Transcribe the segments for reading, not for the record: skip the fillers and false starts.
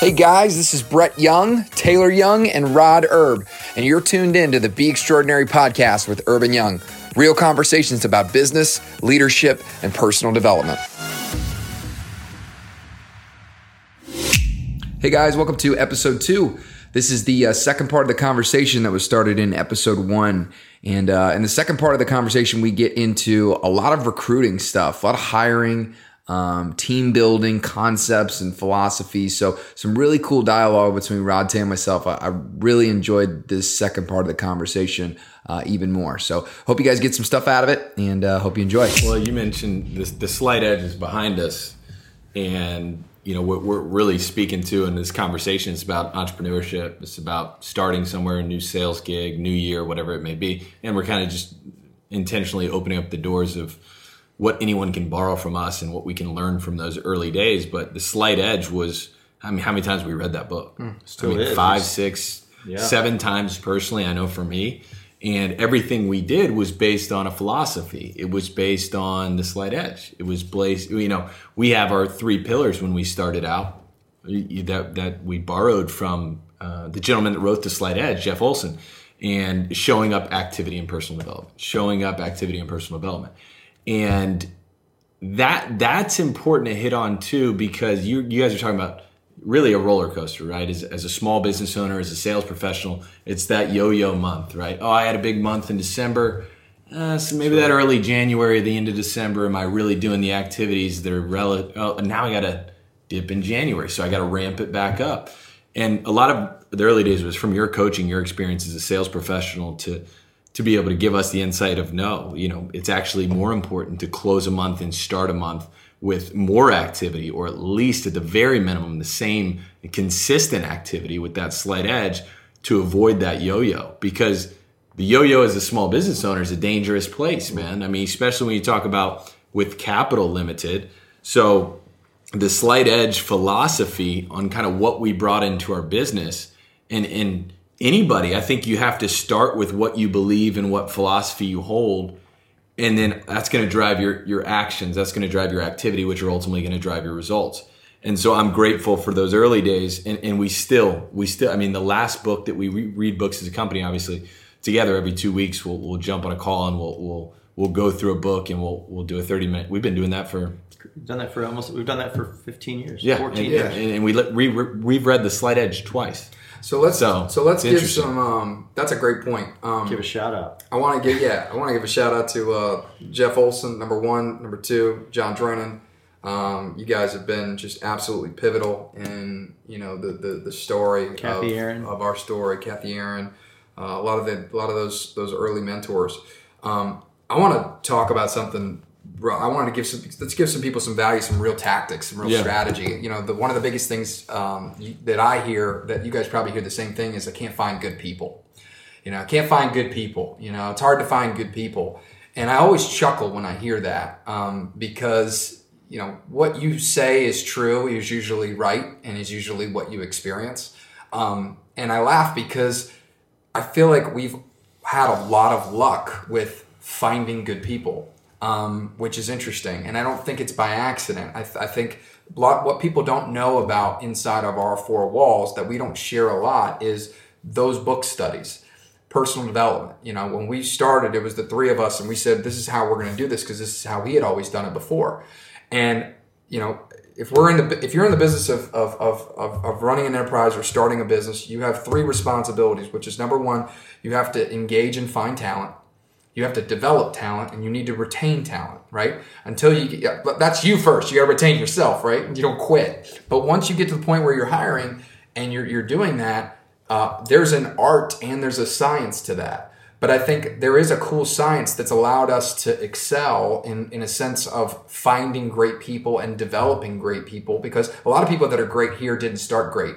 Hey guys, this is Brett Young, Taylor Young, and Rod Erb, and you're tuned in to the Be Extraordinary Podcast with Urban Young. Real conversations about business, leadership, and personal development. Hey guys, welcome to episode 2. This is the second part of the conversation that was started in episode 1. And in the second part of the conversation, we get into a lot of recruiting stuff, a lot of hiring, team building concepts and philosophies. So some really cool dialogue between Rod, Tay, and myself. I really enjoyed this second part of the conversation even more. So hope you guys get some stuff out of it, and hope you enjoy. Well, you mentioned this, the slight edge is behind us, and you know, what we're really speaking to in this conversation is about entrepreneurship. It's about starting somewhere, a new sales gig, new year, whatever it may be. And we're kind of just intentionally opening up the doors of what anyone can borrow from us and what we can learn from those early days. But the slight edge was, I mean, how many times we read that book? Five, six, 7 times personally, I know for me. And everything we did was based on a philosophy. It was based on the slight edge. It was based, you know, we have our 3 pillars when we started out that we borrowed from the gentleman that wrote The Slight Edge, Jeff Olson, and showing up, activity, and personal development. And that's important to hit on too, because you guys are talking about really a roller coaster, right? As a small business owner, as a sales professional, it's that yo-yo month, right? Oh, I had a big month in December. So maybe that early January, the end of December, am I really doing the activities that are relevant? Oh, now I got to dip in January, so I got to ramp it back up. And a lot of the early days was from your coaching, your experience as a sales professional to be able to give us the insight of, no, you know, it's actually more important to close a month and start a month with more activity, or at least at the very minimum, the same consistent activity with that slight edge to avoid that yo-yo. Because the yo-yo as a small business owner is a dangerous place, man. I mean, especially when you talk about with capital limited. So the slight edge philosophy on kind of what we brought into our business, and anybody, I think you have to start with what you believe and what philosophy you hold. And then that's going to drive your actions. That's going to drive your activity, which are ultimately going to drive your results. And so I'm grateful for those early days. And we still, I mean, the last book that we read books as a company, obviously together every 2 weeks, we'll jump on a call and we'll go through a book, and we'll do a 30-minute. We've been doing that for. We've done that for 15 years. Yeah, 14 years. And we've read The Slight Edge twice. So let's give some. That's a great point. Give a shout out. I want to give a shout out to Jeff Olson, number one, number two, John Dronen. You guys have been just absolutely pivotal in, you know, the story. Kathy Aaron of our story. Kathy Aaron, a lot of those early mentors. I want to talk about something. I wanted to give some people some value, some real tactics, some real strategy. You know, one of the biggest things that I hear, that you guys probably hear the same thing, is I can't find good people. You know, I can't find good people. You know, it's hard to find good people. And I always chuckle when I hear that because, you know, what you say is true is usually right and is usually what you experience. And I laugh because I feel like we've had a lot of luck with finding good people. Which is interesting. And I don't think it's by accident. I think what people don't know about inside of our 4 walls that we don't share a lot is those book studies, personal development. You know, when we started, it was the 3 of us, and we said, this is how we're going to do this, because this is how we had always done it before. And, you know, if you're in the business of running an enterprise or starting a business, you have 3 responsibilities, which is, number one, you have to engage and find talent. You have to develop talent, and you need to retain talent, right? That's you first. You got to retain yourself, right? You don't quit. But once you get to the point where you're hiring and you're doing that, there's an art and there's a science to that. But I think there is a cool science that's allowed us to excel in a sense of finding great people and developing great people, because a lot of people that are great here didn't start great.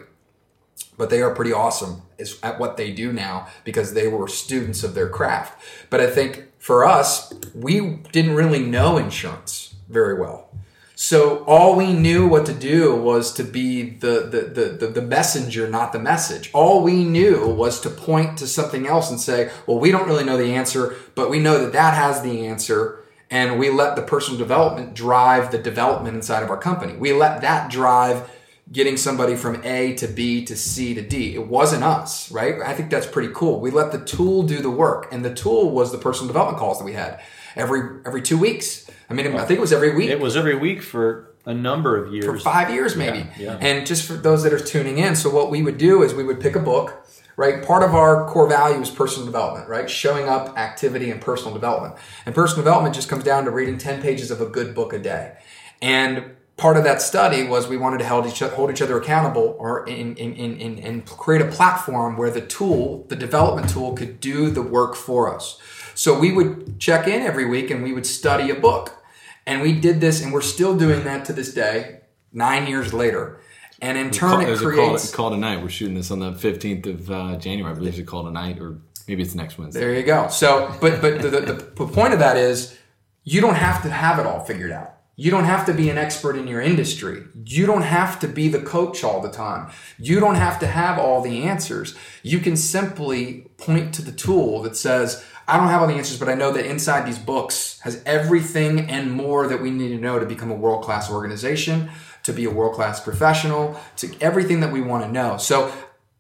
But they are pretty awesome at what they do now because they were students of their craft. But I think for us, we didn't really know insurance very well. So all we knew what to do was to be the messenger, not the message. All we knew was to point to something else and say, well, we don't really know the answer, but we know that has the answer. And we let the personal development drive the development inside of our company. We let that drive getting somebody from A to B to C to D. It wasn't us, right? I think that's pretty cool. We let the tool do the work, and the tool was the personal development calls that we had every 2 weeks. I mean, I think it was every week. It was every week for a number of years. For 5 years, maybe. Yeah. And just for those that are tuning in, so what we would do is we would pick a book, right? Part of our core value is personal development, right? Showing up, activity, and personal development. And personal development just comes down to reading 10 pages of a good book a day. And part of that study was we wanted to hold each other accountable, or in create a platform where the tool, the development tool, could do the work for us. So we would check in every week and we would study a book. And we did this, and we're still doing that to this day, 9 years later. And in turn, it creates... Call tonight. We're shooting this on the 15th of January. I believe it's a call tonight, or maybe it's next Wednesday. There you go. So, but the point of that is you don't have to have it all figured out. You don't have to be an expert in your industry. You don't have to be the coach all the time. You don't have to have all the answers. You can simply point to the tool that says, I don't have all the answers, but I know that inside these books has everything and more that we need to know to become a world-class organization, to be a world-class professional, to everything that we want to know. So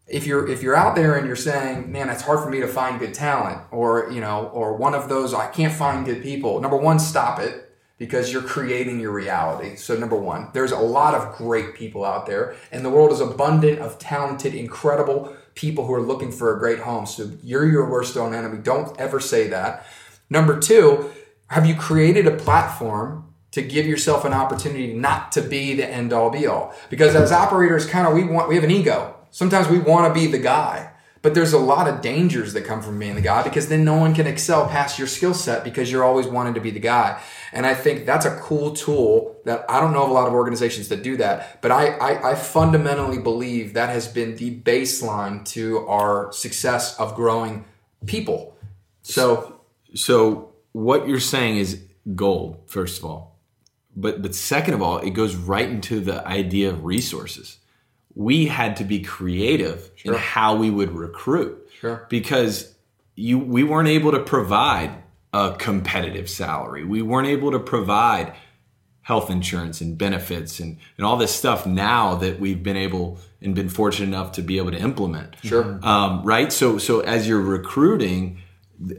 if you're out there and you're saying, man, it's hard for me to find good talent, or, you know, or one of those, I can't find good people. Number one, stop it. Because you're creating your reality. So number one, there's a lot of great people out there, and the world is abundant of talented, incredible people who are looking for a great home. So you're your worst own enemy. Don't ever say that. Number two, have you created a platform to give yourself an opportunity not to be the end all be all? Because as operators, we have an ego. Sometimes we want to be the guy. But there's a lot of dangers that come from being the guy, because then no one can excel past your skill set because you're always wanting to be the guy. And I think that's a cool tool that I don't know of a lot of organizations that do that. But I fundamentally believe that has been the baseline to our success of growing people. So what you're saying is gold, first of all. But second of all, it goes right into the idea of resources. We had to be creative in how we would recruit, because we weren't able to provide a competitive salary. We weren't able to provide health insurance and benefits and all this stuff now that we've been able and been fortunate enough to be able to implement. Right? So as you're recruiting,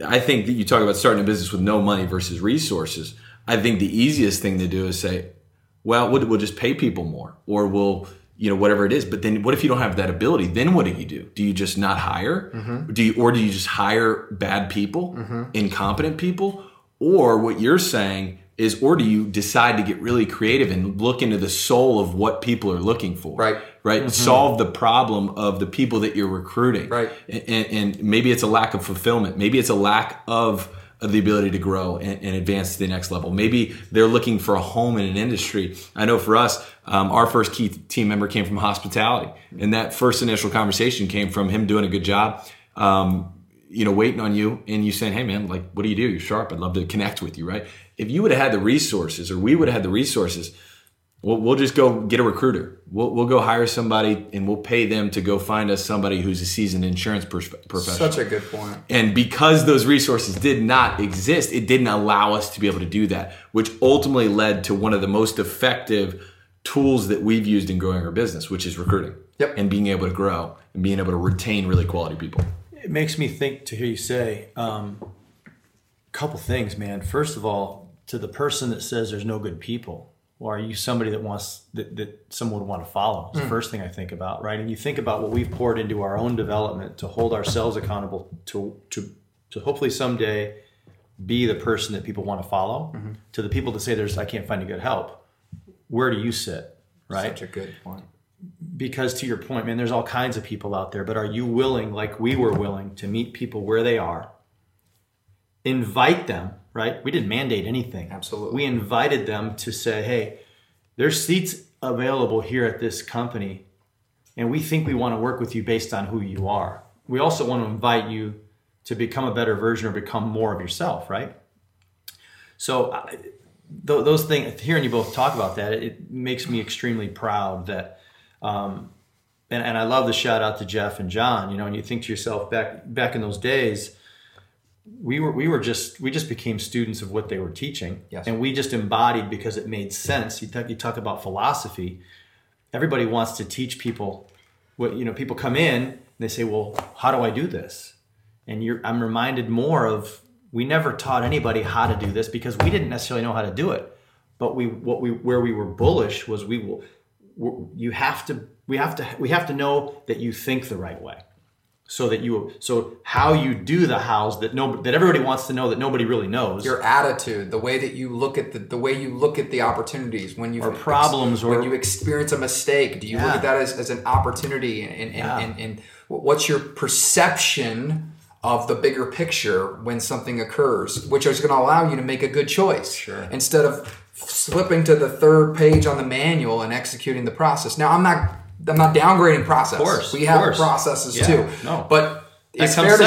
I think that you talk about starting a business with no money versus resources. I think the easiest thing to do is say, well, we'll just pay people more, or we'll... you know, whatever it is. But then what if you don't have that ability? Then what do? Do you just not hire? Mm-hmm. Do you just hire bad people, mm-hmm. incompetent people? Or what you're saying is, or do you decide to get really creative and look into the soul of what people are looking for? Right. Mm-hmm. Solve the problem of the people that you're recruiting. Right. And maybe it's a lack of fulfillment. Maybe it's a lack of the ability to grow and advance to the next level. Maybe they're looking for a home in an industry. I know for us, our first key team member came from hospitality. And that first initial conversation came from him doing a good job, waiting on you, and you saying, hey man, like, what do? You're sharp. I'd love to connect with you, right? If you would have had the resources, or we would have had the resources, we'll just go get a recruiter. We'll go hire somebody, and we'll pay them to go find us somebody who's a seasoned insurance professional. Such a good point. And because those resources did not exist, it didn't allow us to be able to do that, which ultimately led to one of the most effective tools that we've used in growing our business, which is recruiting. Yep. And being able to grow and being able to retain really quality people. It makes me think to hear you say a couple things, man. First of all, to the person that says there's no good people, or are you somebody that that someone would want to follow? It's the first thing I think about, right? And you think about what we've poured into our own development to hold ourselves accountable to hopefully someday be the person that people want to follow. Mm-hmm. To the people that say I can't find a good help, where do you sit, right? Such a good point. Because to your point, man, there's all kinds of people out there, but are you willing, like we were willing, to meet people where they are, invite them, right? We didn't mandate anything. Absolutely. We invited them to say, hey, there's seats available here at this company, and we think we want to work with you based on who you are. We also want to invite you to become a better version or become more of yourself, right? So those things, hearing you both talk about that, it makes me extremely proud that, and I love the shout out to Jeff and John, you know, and you think to yourself back in those days, we just became students of what they were teaching. Yes. And we just embodied because it made sense. You talk about philosophy. Everybody wants to teach people. What, you know, people come in and they say, well, how do I do this? And I'm reminded more of, we never taught anybody how to do this because we didn't necessarily know how to do it. But where we were bullish was we have to know that you think the right way. So how you do the hows that everybody wants to know that nobody really knows. Your attitude, the way that you look at the opportunities when you experience a mistake, do you look at that as an opportunity and what's your perception of the bigger picture when something occurs, which is going to allow you to make a good choice instead of flipping to the third page on the manual and executing the process. Now I'm not downgrading process. Of course, we have processes too. No, but it's fair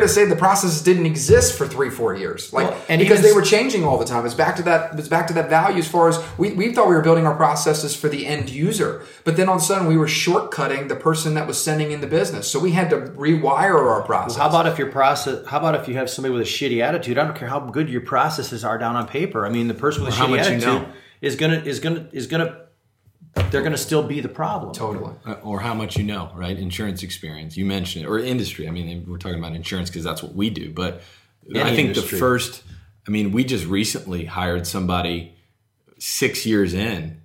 to say the processes didn't exist for 3-4 years, because they were changing all the time. It's back to that value as far as we thought we were building our processes for the end user, but then all of a sudden we were shortcutting the person that was sending in the business. So we had to rewire our process. Well, how about if you have somebody with a shitty attitude? I don't care how good your processes are down on paper. I mean, the person with a shitty attitude is gonna they're going to still be the problem. Totally. Or how much you know, right? Insurance experience. You mentioned it. Or industry. I mean, we're talking about insurance because that's what we do. But I think industry. We just recently hired somebody 6 years in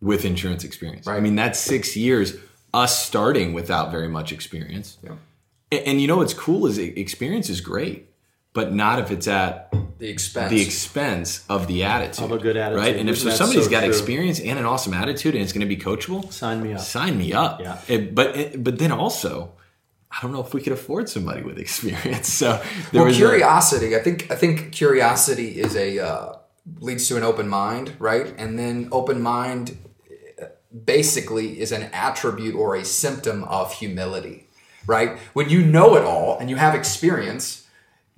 with insurance experience. Right. I mean, that's 6 years, us starting without very much experience. Yeah. And you know what's cool is experience is great, but not if it's at the expense of the attitude. Of a good attitude. Right? And if somebody's got experience and an awesome attitude and it's going to be coachable, sign me up. Yeah. But then also, I don't know if we could afford somebody with experience. So curiosity. I think curiosity is leads to an open mind, right? And then open mind basically is an attribute or a symptom of humility, right? When you know it all and you have experience,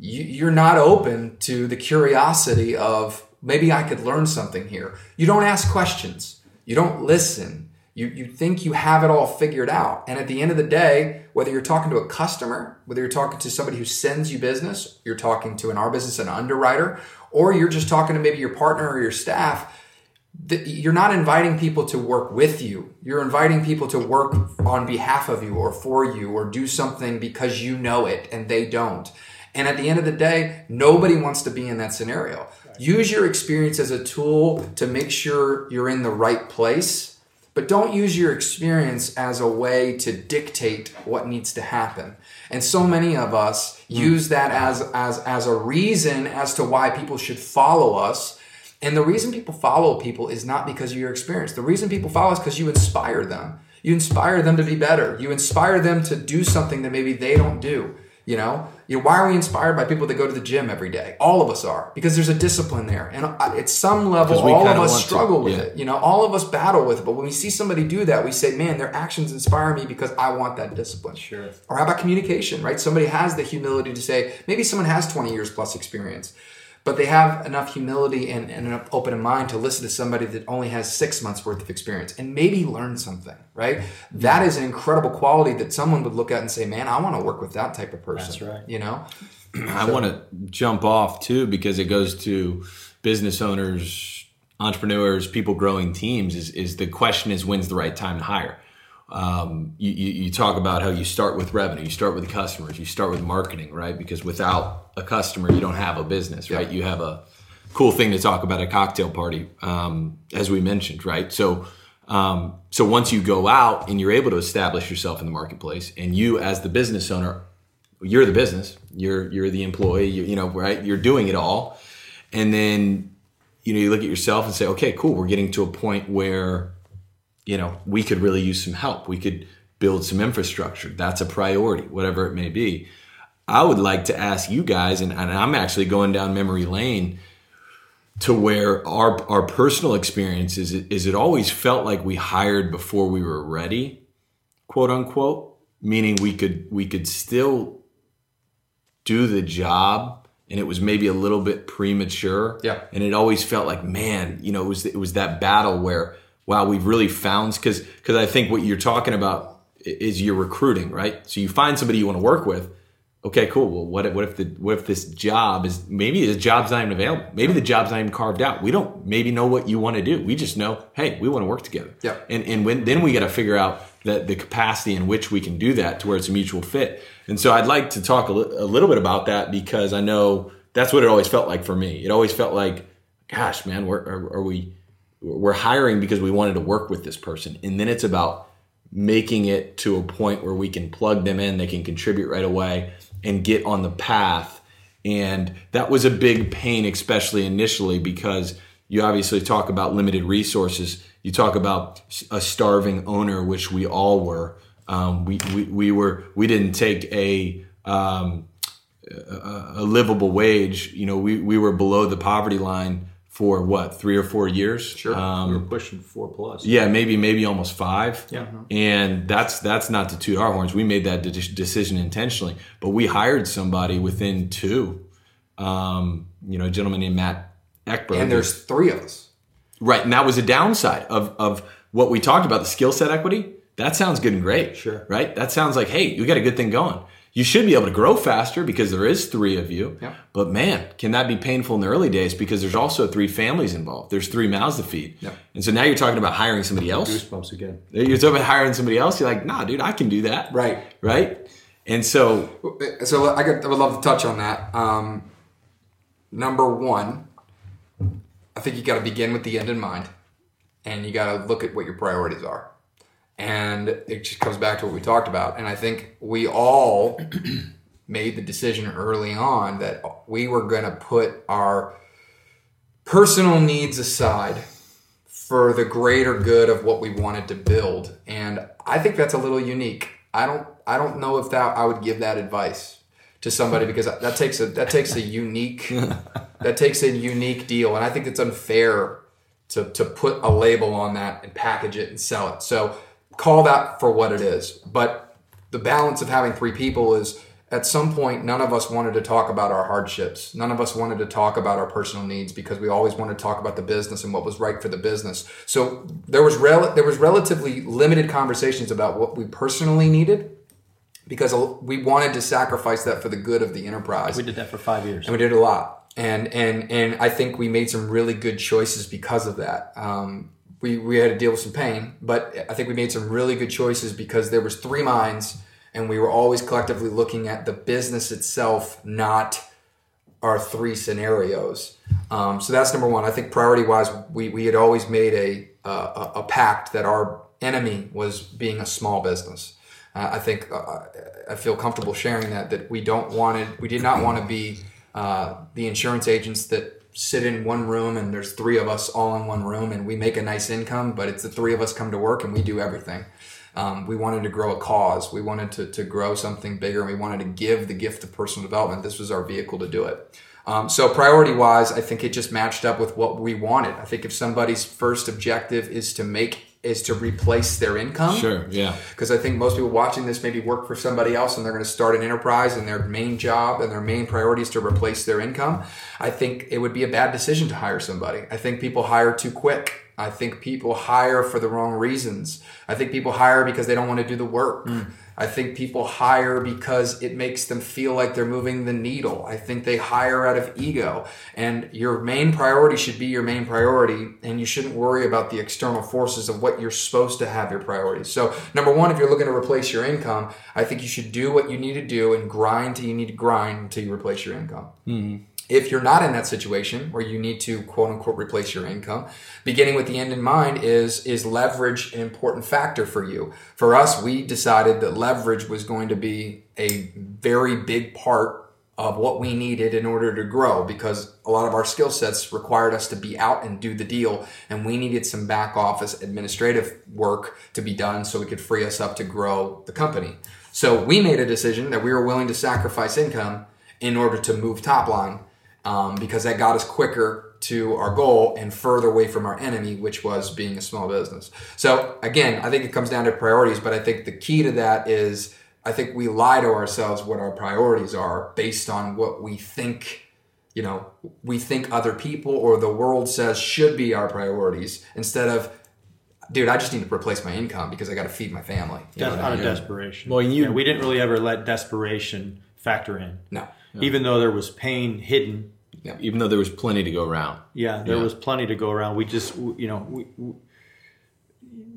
you're not open to the curiosity of maybe I could learn something here. You don't ask questions. You don't listen. You think you have it all figured out. And at the end of the day, whether you're talking to a customer, whether you're talking to somebody who sends you business, you're talking to in our business an underwriter, or you're just talking to maybe your partner or your staff, you're not inviting people to work with you. You're inviting people to work on behalf of you or for you or do something because you know it and they don't. And at the end of the day, nobody wants to be in that scenario. Right. Use your experience as a tool to make sure you're in the right place, but don't use your experience as a way to dictate what needs to happen. And so many of us use that as a reason as to why people should follow us. And the reason people follow people is not because of your experience. The reason people follow us is because you inspire them. You inspire them to be better. You inspire them to do something that maybe they don't do. You know, why are we inspired by people that go to the gym every day? All of us are, because there's a discipline there. And at some level, all of us struggle with it. You know, all of us battle with it. But when we see somebody do that, we say, man, their actions inspire me because I want that discipline. Sure. Or how about communication, right? Somebody has the humility to say, maybe someone has 20 years plus experience, but they have enough humility and an open mind to listen to somebody that only has 6 months worth of experience and maybe learn something, right? That is an incredible quality that someone would look at and say, man, I want to work with that type of person. That's right. You know? I want to jump off too, because it goes to business owners, entrepreneurs, people growing teams is the question is, when's the right time to hire? You talk about how you start with revenue, you start with customers, you start with marketing, right? Because without a customer, you don't have a business, right? Yeah. You have a cool thing to talk about at a cocktail party, as we mentioned, right? So once you go out and you're able to establish yourself in the marketplace, and you as the business owner, you're the business, you're the employee, you know, right? You're doing it all, and then you look at yourself and say, okay, cool, we're getting to a point where we could really use some help. We could build some infrastructure. That's a priority, whatever it may be. I would like to ask you guys, and I'm actually going down memory lane to where our personal experience is it always felt like we hired before we were ready, quote unquote, meaning we could still do the job, and it was maybe a little bit premature. Yeah. And it always felt like, man, it was that battle where, wow, we've really found, because I think what you're talking about is you're recruiting, right? So you find somebody you want to work with, okay, cool. Well, what if this job is, maybe the job's not even available. Maybe the job's not even carved out. We don't maybe know what you want to do. We just know, hey, we want to work together. Yeah. And when, then we got to figure out the capacity in which we can do that to where it's a mutual fit. And so I'd like to talk a little bit about that, because I know that's what it always felt like for me. It always felt like, gosh, man, we're hiring because we wanted to work with this person. And then it's about making it to a point where we can plug them in, they can contribute right away and get on the path. And that was a big pain, especially initially, because you obviously talk about limited resources. You talk about a starving owner, which we all were. We didn't take a livable wage. You know, we were below the poverty line for what, 3 or 4 years? Sure. We were pushing 4+. Yeah, maybe almost 5. Yeah. And that's not to toot our horns. We made that decision intentionally, but we hired somebody within 2. A gentleman named Matt Ekberg. And there's 3 of us. Right, and that was a downside of what we talked about, the skill set equity. That sounds good and great. Sure. Right? That sounds like, hey, you got a good thing going. You should be able to grow faster because there is 3 of you. Yeah. But man, can that be painful in the early days, because there's also 3 families involved. There's 3 mouths to feed. Yeah. And so now you're talking about hiring somebody else. Goosebumps again. You're talking about hiring somebody else. You're like, nah, dude, I can do that. Right? And so I would love to touch on that. Number 1, I think you got to begin with the end in mind, and you got to look at what your priorities are. And it just comes back to what we talked about. And I think we all made the decision early on that we were going to put our personal needs aside for the greater good of what we wanted to build. And I think that's a little unique. I don't know if that I would give that advice to somebody, because that takes a unique deal. And I think it's unfair to put a label on that and package it and sell it. So call that for what it is. But the balance of having 3 people is, at some point, none of us wanted to talk about our hardships. None of us wanted to talk about our personal needs, because we always wanted to talk about the business and what was right for the business. So there was relatively limited conversations about what we personally needed, because we wanted to sacrifice that for the good of the enterprise. We did that for 5 years. And we did a lot. And I think we made some really good choices because of that. We had to deal with some pain, but I think we made some really good choices because there was 3 minds, and we were always collectively looking at the business itself, not our 3 scenarios. So that's number 1. I think priority-wise, we had always made a pact that our enemy was being a small business. I think I feel comfortable sharing that we did not want to be the insurance agents that sit in one room, and there's 3 of us all in one room, and we make a nice income, but it's the 3 of us come to work and we do everything. We wanted to grow a cause. We wanted to grow something bigger, and we wanted to give the gift of personal development. This was our vehicle to do it. So priority-wise, I think it just matched up with what we wanted. I think if somebody's first objective is to replace their income. Sure, yeah. Because I think most people watching this maybe work for somebody else, and they're going to start an enterprise, and their main job and their main priority is to replace their income. I think it would be a bad decision to hire somebody. I think people hire too quick. I think people hire for the wrong reasons. I think people hire because they don't want to do the work. Mm. I think people hire because it makes them feel like they're moving the needle. I think they hire out of ego. And your main priority should be your main priority, and you shouldn't worry about the external forces of what you're supposed to have your priorities. So, number 1, if you're looking to replace your income, I think you should do what you need to do and grind till you need to grind until you replace your income. Mm-hmm. If you're not in that situation where you need to, quote unquote, replace your income, beginning with the end in mind is leverage an important factor for you. For us, we decided that leverage was going to be a very big part of what we needed in order to grow, because a lot of our skill sets required us to be out and do the deal, and we needed some back office administrative work to be done so we could free us up to grow the company. So we made a decision that we were willing to sacrifice income in order to move top line. Because that got us quicker to our goal and further away from our enemy, which was being a small business. So again, I think it comes down to priorities, but I think the key to that is, I think we lie to ourselves what our priorities are based on what we think, we think other people or the world says should be our priorities, instead of, dude, I just need to replace my income because I got to feed my family. Out of desperation. Well, we didn't really ever let desperation factor in. No. Even though there was pain hidden. Yeah. Even though there was plenty to go around. Yeah, there was plenty to go around. We just, you know,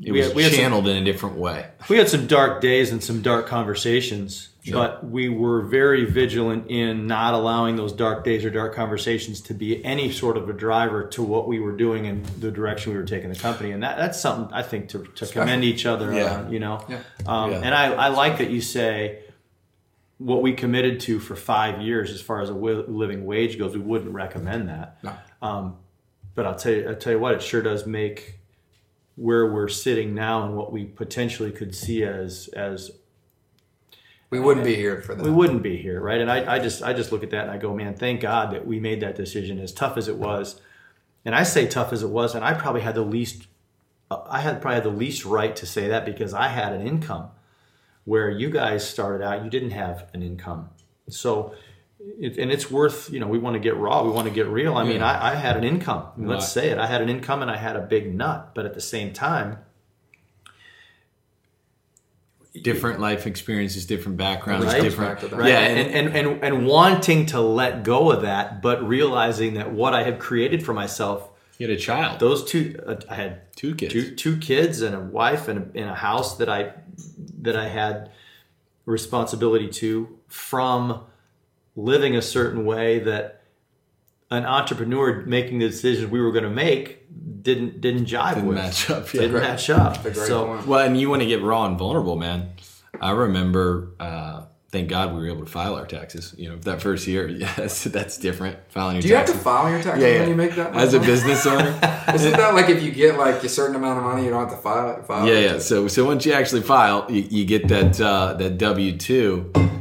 we had channeled in a different way. We had some dark days and some dark conversations, but we were very vigilant in not allowing those dark days or dark conversations to be any sort of a driver to what we were doing and the direction we were taking the company. And that's something I think to commend each other on, you know. Yeah. And I like that you say what we committed to for 5 years as far as a living wage goes. We wouldn't recommend that. No. But I'll tell you what, it sure does make where we're sitting now and what we potentially could see as we wouldn't be here for that. We wouldn't be here, right? And I just look at that and I go, man, thank God that we made that decision, as tough as it was. And I say tough as it was, and I probably had the least right to say that, because I had an income where you guys started out, you didn't have an income. So it's worth, you know, we want to get raw. We want to get real. I mean, I had an income. Let's say it. I had an income and I had a big nut. But at the same time, different life experiences, different backgrounds, right? Different. Right. Yeah, and wanting to let go of that, but realizing that what I had created for myself. You had a child. I had two kids. Two kids and a wife and a house that I had responsibility to, from living a certain way that an entrepreneur making the decisions we were going to make didn't jive with. Match up. Yeah, didn't match up. So, well, and you want to get raw and vulnerable, man. I remember, thank God we were able to file our taxes. You know, that first year, that's different. Filing your taxes. Do you have to file your taxes when you make that money? As a business owner? Isn't that like if you get like a certain amount of money, you don't have to file it? So once you actually file, you get that W-2,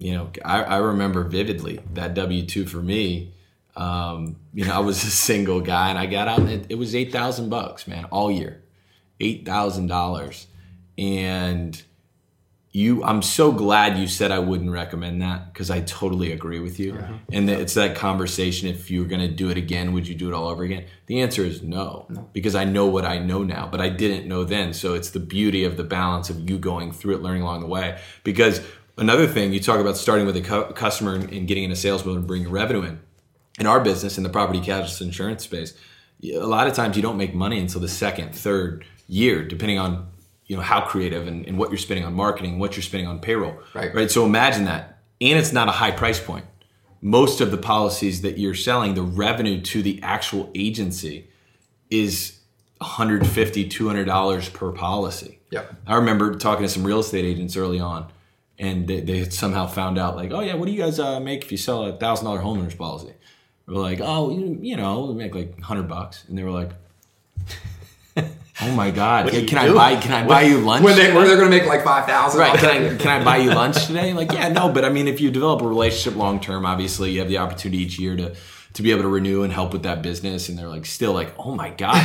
you know, I remember vividly that W-2 for me. You know, I was a single guy and I got out and it was $8,000, man, all year, $8,000. And I'm so glad you said I wouldn't recommend that, because I totally agree with you. Uh-huh. And it's that conversation. If you were going to do it again, would you do it all over again? The answer is no, because I know what I know now, but I didn't know then. So it's the beauty of the balance of you going through it, learning along the way, because another thing, you talk about starting with a customer and getting in a sales mode and bringing revenue in. In our business, in the property casualty insurance space, a lot of times you don't make money until the second, third year, depending on, you know, how creative and what you're spending on marketing, what you're spending on payroll. Right. So imagine that. And it's not a high price point. Most of the policies that you're selling, the revenue to the actual agency is $150, $200 per policy. Yep. I remember talking to some real estate agents early on, and they had somehow found out, like, oh yeah, what do you guys make if you sell a $1,000 homeowners policy? We were like, oh, you know, we make like $100. And they were like, oh my God, can I buy you lunch? They're going to make like $5,000. Right, can I buy you lunch today? Like, yeah, no, but I mean, if you develop a relationship long-term, obviously you have the opportunity each year to be able to renew and help with that business. And they're like, still like, oh my God.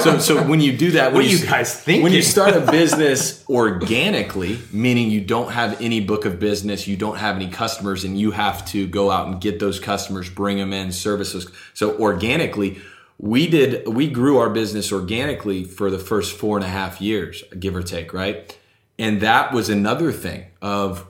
So when you do that, what are you guys thinking? When you start a business organically, meaning you don't have any book of business, you don't have any customers, and you have to go out and get those customers, bring them in, service those. So organically, we grew our business organically for the first 4.5 years, give or take, right? And that was another thing of,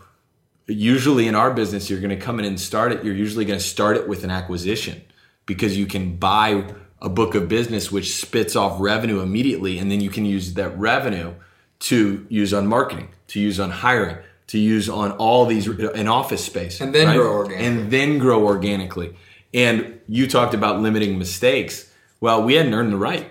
usually in our business, you're going to come in and start it. You're usually going to start it with an acquisition, because you can buy a book of business which spits off revenue immediately. And then you can use that revenue to use on marketing, to use on hiring, to use on all these, an office space. And then grow organically. And you talked about limiting mistakes. Well, we hadn't earned the right.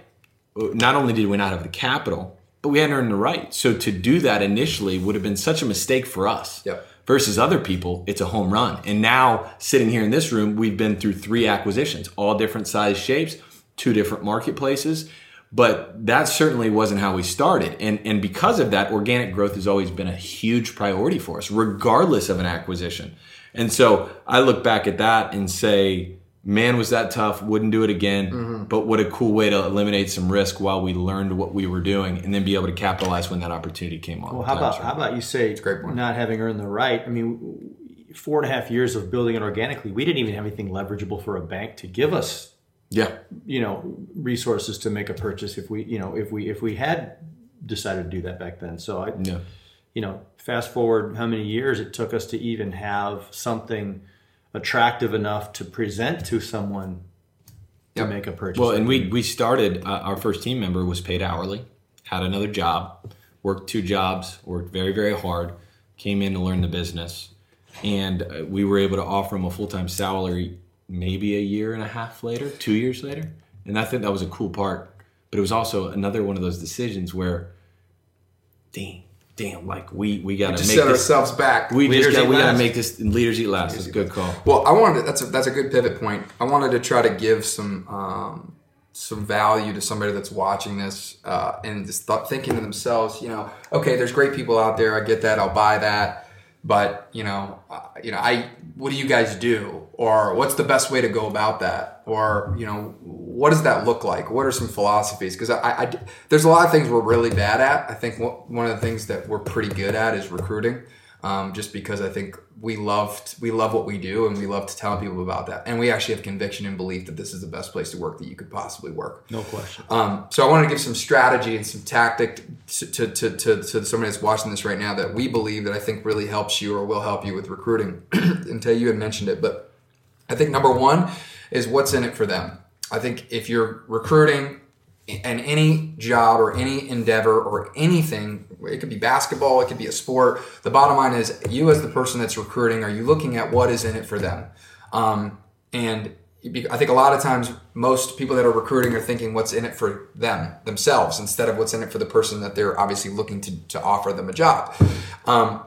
Not only did we not have the capital, but we hadn't earned the right. So to do that initially would have been such a mistake for us. Yep. Versus other people, it's a home run. And now sitting here in this room, we've been through 3 acquisitions, all different size shapes, 2 different marketplaces. But that certainly wasn't how we started. And because of that, organic growth has always been a huge priority for us, regardless of an acquisition. And so I look back at that and say, man, was that tough? Wouldn't do it again. Mm-hmm. But what a cool way to eliminate some risk while we learned what we were doing, and then be able to capitalize when that opportunity came on. Well, how about you say not having earned the right? I mean, 4.5 years of building it organically, we didn't even have anything leverageable for a bank to give us, you know, resources to make a purchase if we, you know, if we had decided to do that back then. So you know, fast forward how many years it took us to even have something attractive enough to present to someone to make a purchase. Well, and we started, our first team member was paid hourly, had another job, worked two jobs, worked very, very hard, came in to learn the business. And we were able to offer him a full-time salary maybe a year and a half later, 2 years later. And I think that was a cool part. But it was also another one of those decisions where, damn, like we got to make set ourselves back. We got to make this. Leaders eat last. That's a good call. Well, I wanted to, that's a good pivot point. I wanted to try to give some value to somebody that's watching this and just thinking to themselves, you know, okay, there's great people out there. I get that. I'll buy that. But what do you guys do, or what's the best way to go about that, or what does that look like? What are some philosophies? Because I there's a lot of things we're really bad at. I think one of the things that we're pretty good at is recruiting, just because I think we love what we do and we love to tell people about that, and we actually have conviction and belief that this is the best place to work that you could possibly work. No question. So I want to give some strategy and some tactic to somebody that's watching this right now that we believe that I think really helps you or will help you with recruiting. Until you had mentioned it, but I think number one is what's in it for them. I think if you're recruiting and any job or any endeavor or anything, it could be basketball, it could be a sport. The bottom line is, you as the person that's recruiting, are you looking at what is in it for them? And I think a lot of times most people that are recruiting are thinking what's in it for themselves instead of what's in it for the person that they're obviously looking to offer them a job.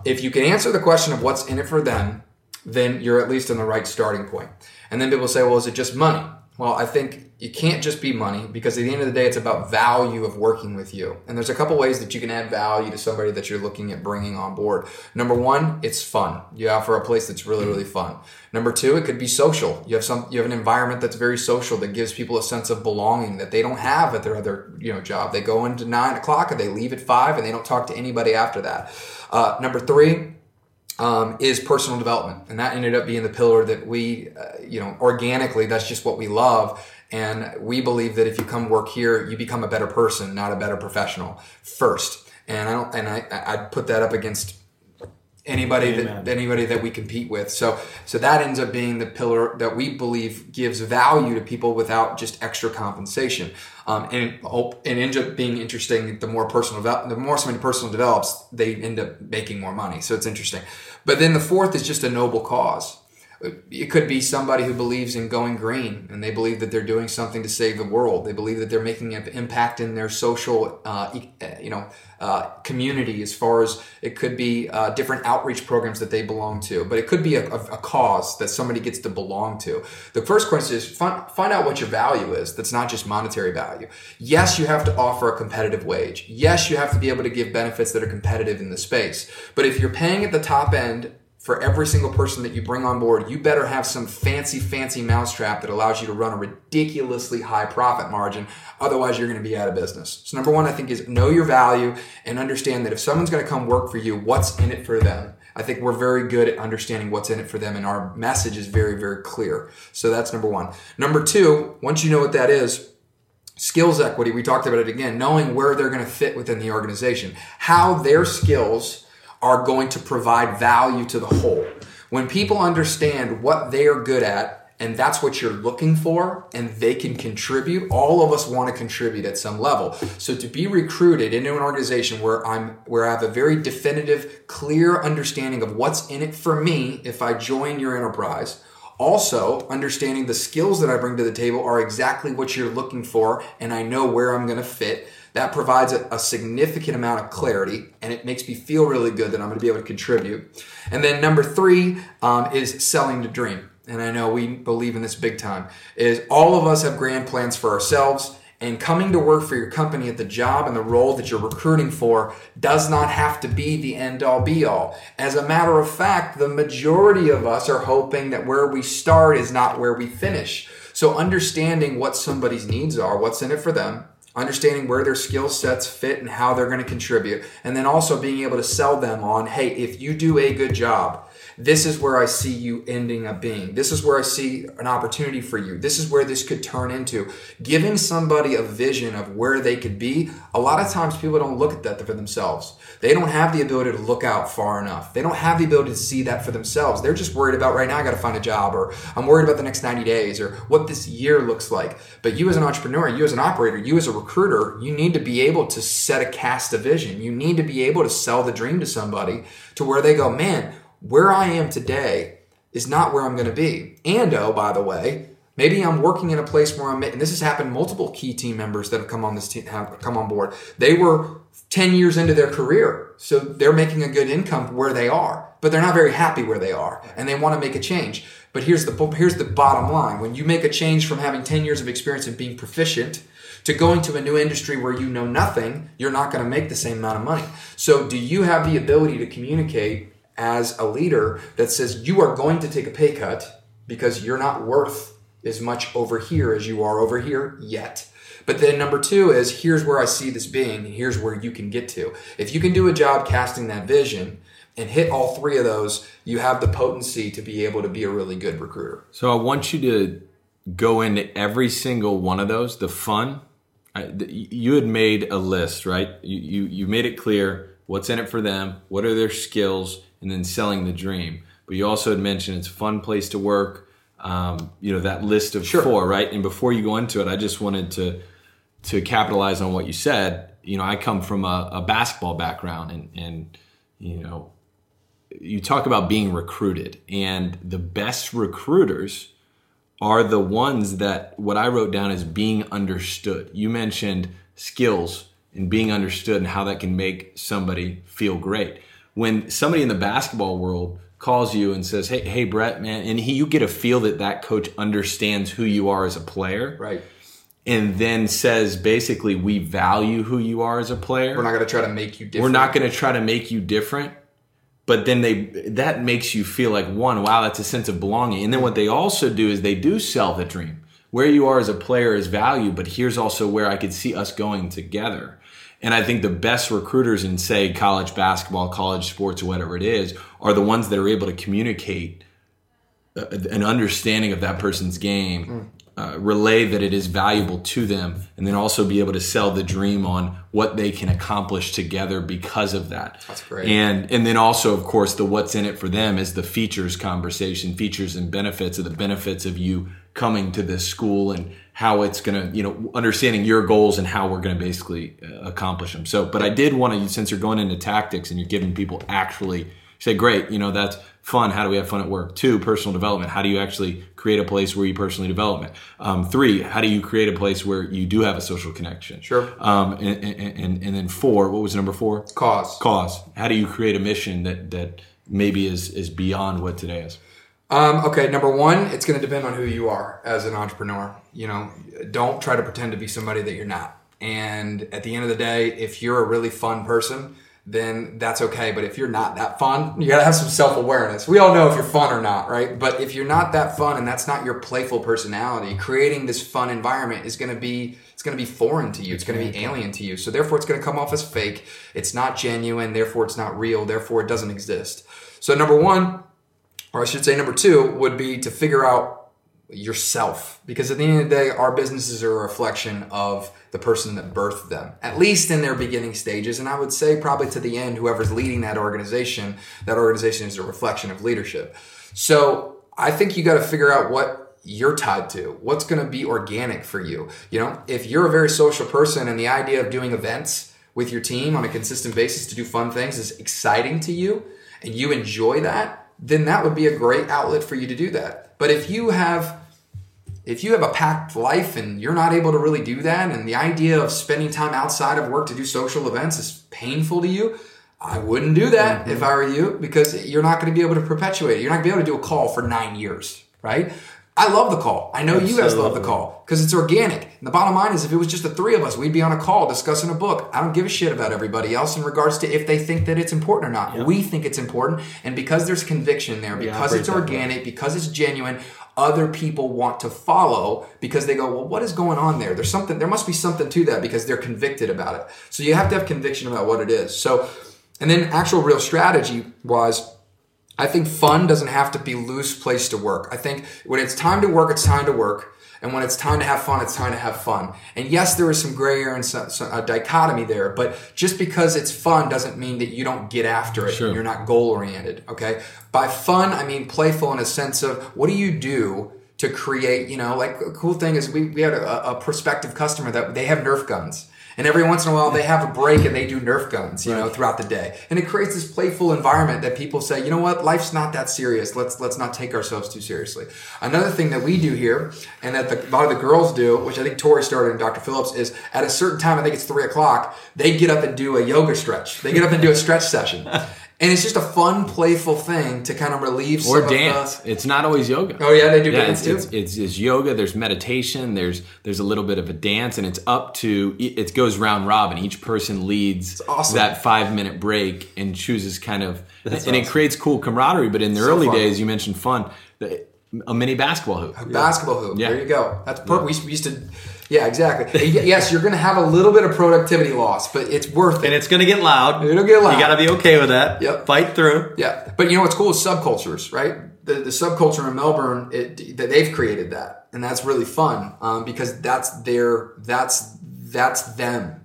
If you can answer the question of what's in it for them, then you're at least on the right starting point. And then people say, well, is it just money? Well, I think it can't just be money, because at the end of the day, it's about value of working with you. And there's a couple ways that you can add value to somebody that you're looking at bringing on board. Number one, it's fun. You offer a place that's really, really fun. Number two, it could be social. You have an environment that's very social that gives people a sense of belonging that they don't have at their other job. They go into 9 o'clock and they leave at 5 and they don't talk to anybody after that. Number three, is personal development. And that ended up being the pillar that we, organically, that's just what we love. And we believe that if you come work here, you become a better person, not a better professional first. And I put that up against anybody that we compete with. So that ends up being the pillar that we believe gives value to people without just extra compensation. And ends up being interesting. The more somebody personal develops, they end up making more money. So it's interesting. But then the fourth is just a noble cause. It could be somebody who believes in going green, and they believe that they're doing something to save the world. They believe that they're making an impact in their social, community. As far as it could be different outreach programs that they belong to, but it could be a cause that somebody gets to belong to. The first question is find out what your value is. That's not just monetary value. Yes, you have to offer a competitive wage. Yes, you have to be able to give benefits that are competitive in the space. But if you're paying at the top end for every single person that you bring on board, you better have some fancy mousetrap that allows you to run a ridiculously high profit margin. Otherwise, you're going to be out of business. So number one, I think, is know your value and understand that if someone's going to come work for you, what's in it for them? I think we're very good at understanding what's in it for them, and our message is very, very clear. So that's number one. Number two, once you know what that is, skills equity, we talked about it again, knowing where they're going to fit within the organization, how their skills are going to provide value to the whole. When people understand what they are good at, and that's what you're looking for, and they can contribute, all of us want to contribute at some level. So to be recruited into an organization where I have a very definitive, clear understanding of what's in it for me if I join your enterprise, also understanding the skills that I bring to the table are exactly what you're looking for, and I know where I'm going to fit. That provides a significant amount of clarity, and it makes me feel really good that I'm going to be able to contribute. And then number three is selling the dream. And I know we believe in this big time, is all of us have grand plans for ourselves, and coming to work for your company at the job and the role that you're recruiting for does not have to be the end all be all. As a matter of fact, the majority of us are hoping that where we start is not where we finish. So understanding what somebody's needs are, what's in it for them, understanding where their skill sets fit and how they're going to contribute, and then also being able to sell them on, hey, if you do a good job This is where I see you ending up being. This is where I see an opportunity for you. This is where this could turn into. Giving somebody a vision of where they could be, a lot of times people don't look at that for themselves. They don't have the ability to look out far enough. They don't have the ability to see that for themselves. They're just worried about right now, I got to find a job, or I'm worried about the next 90 days or what this year looks like. But you as an entrepreneur, you as an operator, you as a recruiter, you need to be able to set a cast of vision. You need to be able to sell the dream to somebody to where they go, man, where I am today is not where I'm going to be. And oh, by the way, maybe I'm working in a place where I'm, and this has happened multiple key team members that have come on this team, have come on board. They were 10 years into their career. So they're making a good income where they are, but they're not very happy where they are and they want to make a change. But here's the bottom line. When you make a change from having 10 years of experience and being proficient to going to a new industry where you know nothing, you're not going to make the same amount of money. So do you have the ability to communicate as a leader that says you are going to take a pay cut because you're not worth as much over here as you are over here yet? But then number two is, here's where I see this being, and here's where you can get to. If you can do a job casting that vision and hit all three of those, you have the potency to be able to be a really good recruiter. So I want you to go into every single one of those, the fun. You had made a list, right? You made it clear what's in it for them, what are their skills, and then selling the dream. But you also had mentioned it's a fun place to work. That list of four, right? And before you go into it, I just wanted to capitalize on what you said. You know, I come from a basketball background, and you know, you talk about being recruited, and the best recruiters are the ones that, what I wrote down is being understood. You mentioned skills and being understood and how that can make somebody feel great. When somebody in the basketball world calls you and says, hey, Brett, man, and you get a feel that coach understands who you are as a player. Right. And then says, basically, we value who you are as a player. We're not going to try to make you different. But then that makes you feel like, one, wow, that's a sense of belonging. And then what they also do is they do sell the dream. Where you are as a player is value, but here's also where I could see us going together. And I think the best recruiters in, say, college basketball, college sports, or whatever it is, are the ones that are able to communicate an understanding of that person's game, relay that it is valuable to them, and then also be able to sell the dream on what they can accomplish together because of that. That's great. And then also, of course, the what's in it for them is the features conversation, features and benefits, or the benefits of you coming to this school and how it's going to, understanding your goals and how we're going to basically accomplish them. So, but I did want to, since you're going into tactics and you're giving people actually say, great, that's fun. How do we have fun at work? 2, personal development. How do you actually create a place where you personally develop? 3, how do you create a place where you do have a social connection? Sure. And then 4, what was number 4? Cause. How do you create a mission that maybe is beyond what today is? Okay, number 1, it's going to depend on who you are as an entrepreneur. Don't try to pretend to be somebody that you're not. And at the end of the day, if you're a really fun person, then that's okay. But if you're not that fun, you got to have some self-awareness. We all know if you're fun or not, right? But if you're not that fun and that's not your playful personality, creating this fun environment is going to be foreign to you. It's going to be alien to you. So therefore, it's going to come off as fake. It's not genuine. Therefore, it's not real. Therefore, it doesn't exist. So number 1... or I should say number 2 would be to figure out yourself. Because at the end of the day, our businesses are a reflection of the person that birthed them, at least in their beginning stages. And I would say probably to the end, whoever's leading that organization is a reflection of leadership. So I think you got to figure out what you're tied to, what's going to be organic for you. If you're a very social person and the idea of doing events with your team on a consistent basis to do fun things is exciting to you and you enjoy that, then that would be a great outlet for you to do that. But if you have a packed life and you're not able to really do that, and the idea of spending time outside of work to do social events is painful to you, I wouldn't do that if I were you, because you're not going to be able to perpetuate it. You're not going to be able to do a call for 9 years, right? I love the call. I know you guys love the call because it's organic. And the bottom line is, if it was just the 3 of us, we'd be on a call discussing a book. I don't give a shit about everybody else in regards to if they think that it's important or not. Yeah. We think it's important. And because there's conviction there, because it's organic, because it's genuine, other people want to follow because they go, well, what is going on there? There must be something to that because they're convicted about it. So you have to have conviction about what it is. So, and then actual real strategy wise, I think fun doesn't have to be loose place to work. I think when it's time to work, it's time to work. And when it's time to have fun, it's time to have fun. And yes, there is some gray area and a dichotomy there, but just because it's fun doesn't mean that you don't get after it. Sure. And you're not goal-oriented, okay? By fun, I mean playful in a sense of what do you do to create, you know, like a cool thing is we had a prospective customer that they have Nerf guns. And every once in a while, they have a break and they do Nerf guns, you know, throughout the day. And it creates this playful environment that people say, you know what, life's not that serious. Let's not take ourselves too seriously. Another thing that we do here, and that a lot of the girls do, which I think Tori started and Dr. Phillips, is at a certain time, I think it's 3 o'clock, they get up and do a yoga stretch. They get up and do a stretch session. And it's just a fun, playful thing to kind of relieve some of the... Or dance. It's not always yoga. Oh, yeah, they do dance too? It's yoga. There's meditation. There's a little bit of a dance. And it's up to... It goes round robin. Each person leads that 5-minute break and chooses kind of... And it creates cool camaraderie. But in the early days, you mentioned fun. A mini basketball hoop. A basketball hoop. Yeah. There you go. That's perfect. Yeah. We used to... Yeah, exactly. Yes, you're going to have a little bit of productivity loss, but it's worth it. And it's going to get loud. It'll get loud. You got to be okay with that. Yep. Fight through. Yeah. But you know what's cool is subcultures, right? The subculture in Melbourne, that they've created that. And that's really fun because that's them.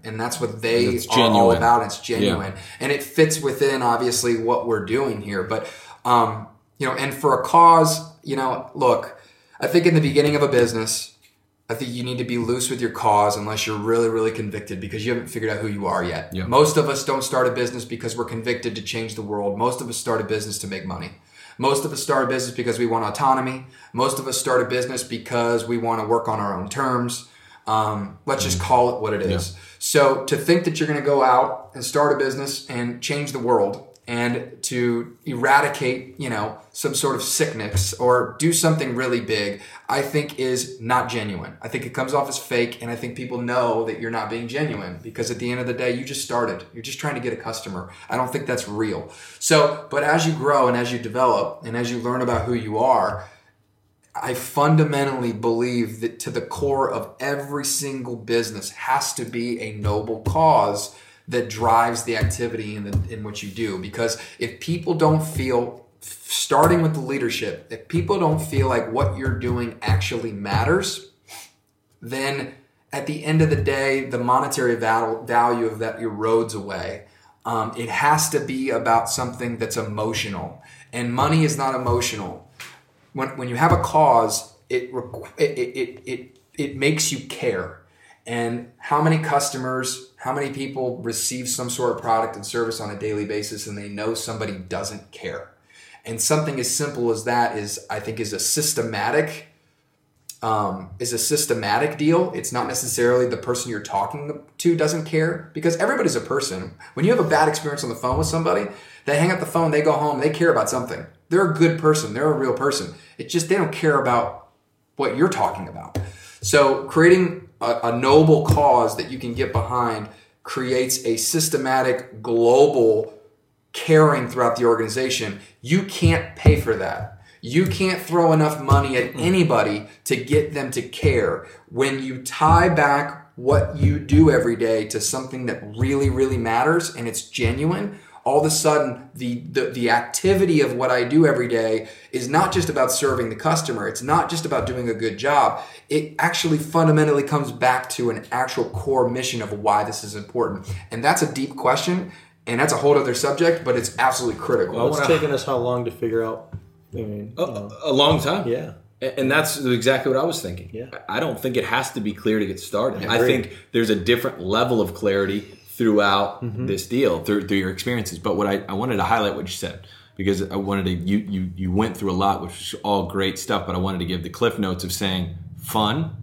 And that's what they are all about. It's genuine. Yeah. And it fits within, obviously, what we're doing here. But, you know, and for a cause, you know, look, I think in the beginning of a business... I think you need to be loose with your cause unless you're really, really convicted because you haven't figured out who you are yet. Yeah. Most of us don't start a business because we're convicted to change the world. Most of us start a business to make money. Most of us start a business because we want autonomy. Most of us start a business because we want to work on our own terms. Let's just call it what it is. Yeah. So to think that you're going to go out and start a business and change the world and to eradicate, you know, some sort of sickness or do something really big, I think is not genuine. I think it comes off as fake, and I think people know that you're not being genuine because at the end of the day, you just started. You're just trying to get a customer. I don't think that's real. So, but as you grow and as you develop and as you learn about who you are, I fundamentally believe that to the core of every single business has to be a noble cause that drives the activity in what you do. Because if people don't feel, starting with the leadership, if people don't feel like what you're doing actually matters, then at the end of the day, the monetary value of that erodes away. It has to be about something that's emotional. And money is not emotional. When you have a cause, it makes you care. And how many customers, how many people receive some sort of product and service on a daily basis and they know somebody doesn't care? And something as simple as that is, I think, is a systematic deal. It's not necessarily the person you're talking to doesn't care because everybody's a person. When you have a bad experience on the phone with somebody, they hang up the phone, they go home, they care about something. They're a good person. They're a real person. It's just they don't care about what you're talking about. So creating a noble cause that you can get behind creates a systematic, global caring throughout the organization. You can't pay for that. You can't throw enough money at anybody to get them to care. When you tie back what you do every day to something that really, really matters and it's genuine, all of a sudden, the activity of what I do every day is not just about serving the customer. It's not just about doing a good job. It actually fundamentally comes back to an actual core mission of why this is important. And that's a deep question, and that's a whole other subject, but it's absolutely critical. Well, it's taken us how long to figure out? I mean, a long time. Yeah. And that's exactly what I was thinking. Yeah. I don't think it has to be clear to get started. I think there's a different level of clarity throughout this deal, through your experiences. But what I wanted to highlight what you said, because I wanted to, you went through a lot, which is all great stuff, but I wanted to give the cliff notes of saying fun,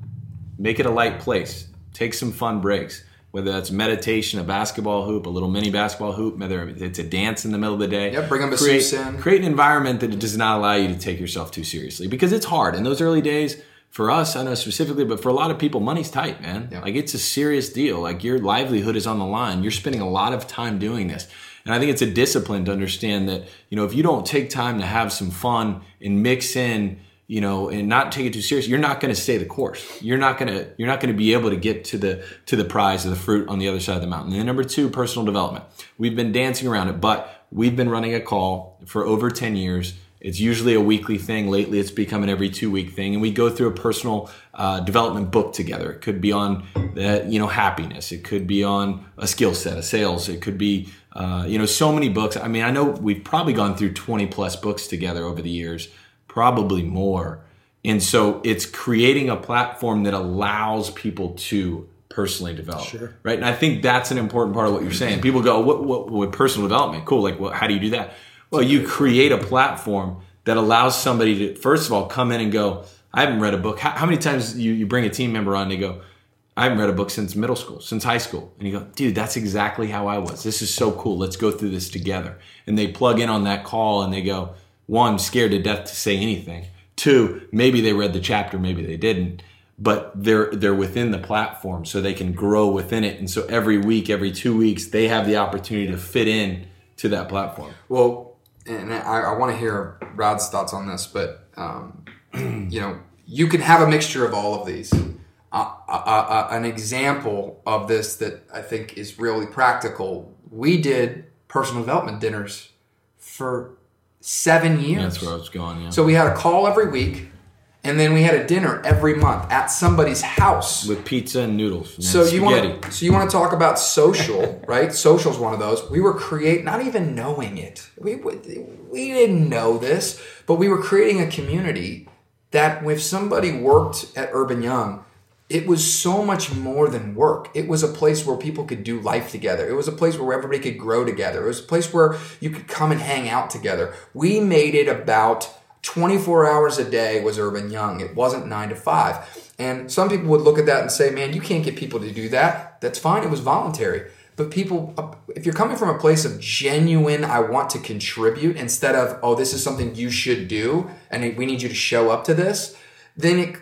make it a light place, take some fun breaks, whether that's meditation, a basketball hoop, a little mini basketball hoop, whether it's a dance in the middle of the day. Yeah, bring them a create, in. Create an environment that does not allow you to take yourself too seriously, because it's hard. In those early days, for us, I know specifically, but for a lot of people, money's tight, man. Yeah. Like, it's a serious deal. Like, your livelihood is on the line. You're spending a lot of time doing this. And I think it's a discipline to understand that, you know, if you don't take time to have some fun and mix in, you know, and not take it too seriously, you're not going to stay the course. You're not going to be able to get to the prize or the fruit on the other side of the mountain. And then number 2, personal development. We've been dancing around it, but We've been running a call for over 10 years. It's usually a weekly thing. Lately, it's become an every 2 week thing. And we go through a personal development book together. It could be on happiness. It could be on a skill set, a sales. It could be, so many books. I mean, I know we've probably gone through 20 plus books together over the years, probably more. And so it's creating a platform that allows people to personally develop, sure, right? And I think that's an important part of what you're saying. People go, what personal development? Cool. Like, well, how do you do that? Well, you create a platform that allows somebody to, first of all, come in and go, I haven't read a book. How many times you bring a team member on and they go, I haven't read a book since middle school, since high school. And you go, dude, that's exactly how I was. This is so cool. Let's go through this together. And they plug in on that call and they go, one, scared to death to say anything. Two, maybe they read the chapter, maybe they didn't. But they're within the platform so they can grow within it. And so every week, every 2 weeks, they have the opportunity to fit in to that platform. Well, and I want to hear Rod's thoughts on this, but you can have a mixture of all of these. An example of this that I think is really practical, we did personal development dinners for 7 years. That's where I was going, yeah. So we had a call every week, and then we had a dinner every month at somebody's house. With pizza and noodles and spaghetti. So you want to talk about social, right? Social's one of those. We were not even knowing it. We didn't know this, but we were creating a community that if somebody worked at Urban Young, it was so much more than work. It was a place where people could do life together. It was a place where everybody could grow together. It was a place where you could come and hang out together. We made it about 24 hours a day was Urban Young. It wasn't 9 to 5. And some people would look at that and say, man, you can't get people to do that. That's fine. It was voluntary. But people, if you're coming from a place of genuine, I want to contribute instead of, oh, this is something you should do and we need you to show up to this, then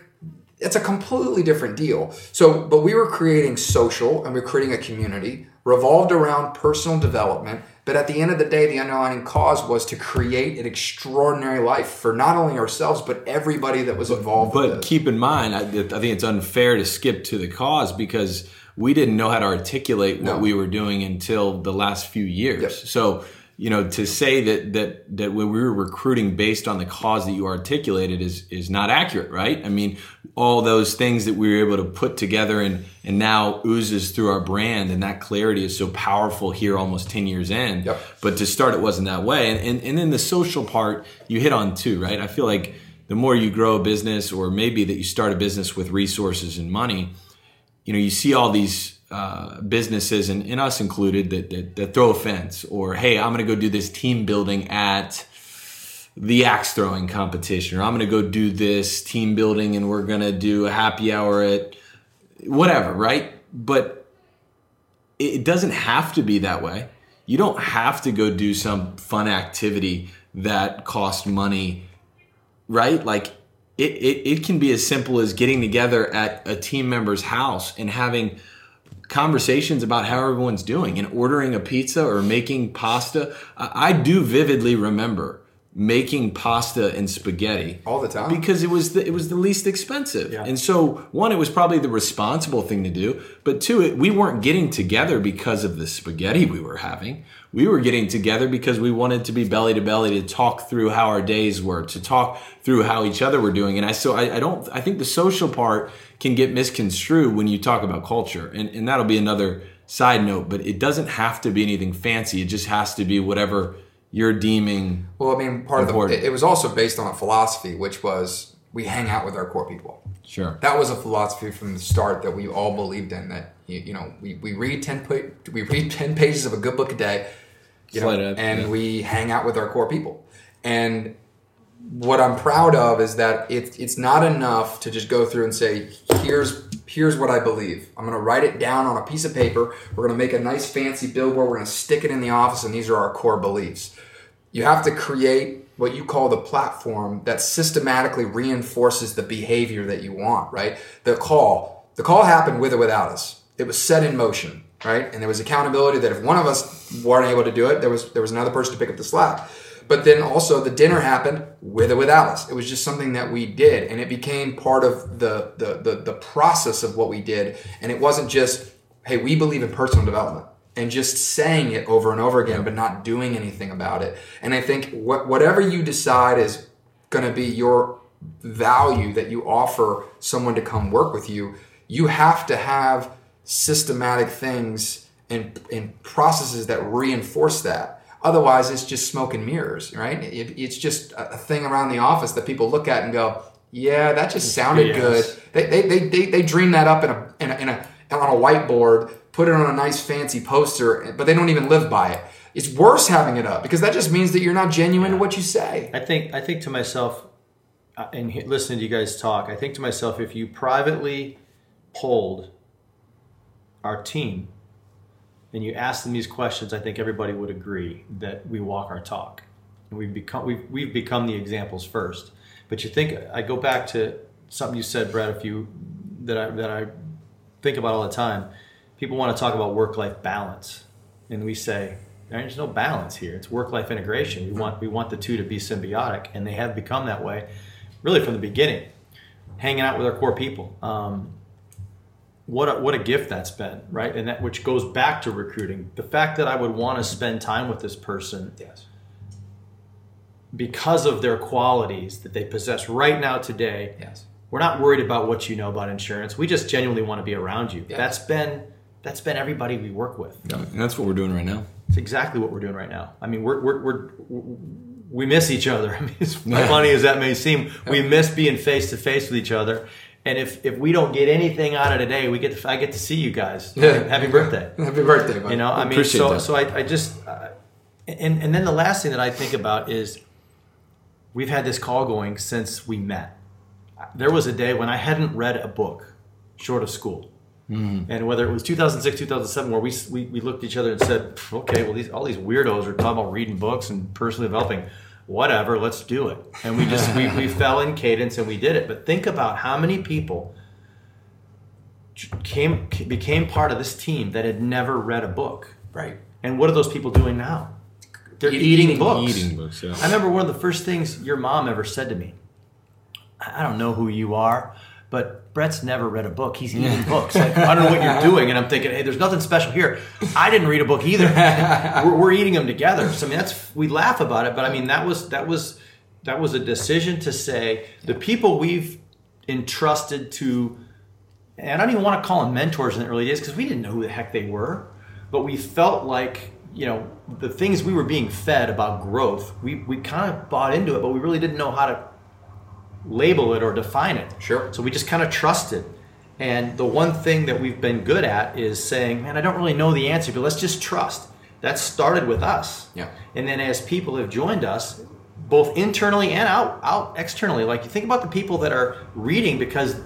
it's a completely different deal. So, but we were creating social and we were creating a community revolved around personal development. But at the end of the day, the underlying cause was to create an extraordinary life for not only ourselves, but everybody that was involved. But keep in mind, I think it's unfair to skip to the cause because we didn't know how to articulate what we were doing until the last few years. Yep. So, to say that when we were recruiting based on the cause that you articulated is not accurate, right? I mean, all those things that we were able to put together and now oozes through our brand, and that clarity is so powerful here almost 10 years in. Yep. But to start, it wasn't that way. And then the social part you hit on too, right? I feel like the more you grow a business, or maybe that you start a business with resources and money, you see all these businesses, and us included, that throw a fence, or, hey, I'm going to go do this team building at the axe throwing competition, or I'm going to go do this team building and we're going to do a happy hour at whatever, right? But it doesn't have to be that way. You don't have to go do some fun activity that costs money, right? Like it can be as simple as getting together at a team member's house and having conversations about how everyone's doing and ordering a pizza or making pasta. I do vividly remember making pasta and spaghetti all the time because it was the least expensive. Yeah. And so one, it was probably the responsible thing to do, but two, we weren't getting together because of the spaghetti we were having. We were getting together because we wanted to be belly to belly, to talk through how our days were, to talk through how each other were doing. And I think the social part can get misconstrued when you talk about culture, and that'll be another side note, but it doesn't have to be anything fancy. It just has to be whatever you're deeming important. It was also based on a philosophy, which was we hang out with our core people. Sure. That was a philosophy from the start that we all believed in, that we read 10 pages of a good book a day, we hang out with our core people. And what I'm proud of is that it's not enough to just go through and say, here's what I believe. I'm going to write it down on a piece of paper. We're going to make a nice fancy billboard. We're going to stick it in the office, and these are our core beliefs. You have to create what you call the platform that systematically reinforces the behavior that you want, right? The call happened with or without us. It was set in motion, right? And there was accountability that if one of us weren't able to do it, there was another person to pick up the slack. But then also the dinner happened with or without us. It was just something that we did, and it became part of the process of what we did. And it wasn't just, hey, we believe in personal development. and just saying it over and over again, but not doing anything about it. And I think whatever you decide is going to be your value that you offer someone to come work with you, you have to have systematic things and processes that reinforce that. Otherwise, it's just smoke and mirrors, right? It's just a thing around the office that people look at and go, yeah, that just sounded good. They dreamed that up on a whiteboard, put it on a nice fancy poster, but they don't even live by it. It's worse having it up because that just means that you're not genuine to what you say. I think to myself, and listening to you guys talk, I think to myself, if you privately polled our team and you asked them these questions, I think everybody would agree that we walk our talk, and we've become the examples first. But you think, I go back to something you said, Brett, that I think about all the time. People want to talk about work-life balance, and we say there's no balance here. It's work-life integration. We want the two to be symbiotic, and they have become that way, really from the beginning. Hanging out with our core people. What a gift that's been, right? And that which goes back to recruiting. The fact that I would want to spend time with this person, yes, because of their qualities that they possess right now today. Yes. We're not worried about what you know about insurance. We just genuinely want to be around you. Yes. That's been everybody we work with. Yeah, and that's what we're doing right now. It's exactly what we're doing right now. I mean, we miss each other. I mean, as funny as that may seem, we miss being face to face with each other. And if we don't get anything out of today, I get to see you guys. Yeah. Happy birthday! Happy birthday! Buddy. You know, I mean, so I just and then the last thing that I think about is we've had this call going since we met. There was a day when I hadn't read a book, short of school. Mm-hmm. And whether it was 2006, 2007, where we looked at each other and said, okay, well, all these weirdos are talking about reading books and personally developing. Whatever, let's do it. And we just we fell in cadence and we did it. But think about how many people became part of this team that had never read a book. Right. And what are those people doing now? They're eating books. Eating books, yeah. I remember one of the first things your mom ever said to me, I don't know who you are, but Brett's never read a book. He's eating books. Like, I don't know what you're doing. And I'm thinking, hey, there's nothing special here. I didn't read a book either. We're eating them together. So I mean, we laugh about it, but I mean, that was a decision to say the people we've entrusted to, and I don't even want to call them mentors in the early days because we didn't know who the heck they were, but we felt like, you know, the things we were being fed about growth, we kind of bought into it, but we really didn't know how to label it or define it. Sure. So we just kind of trust it. And the one thing that we've been good at is saying, man, I don't really know the answer, but let's just trust. That started with us. Yeah. And then as people have joined us, both internally and out externally, like you think about the people that are reading because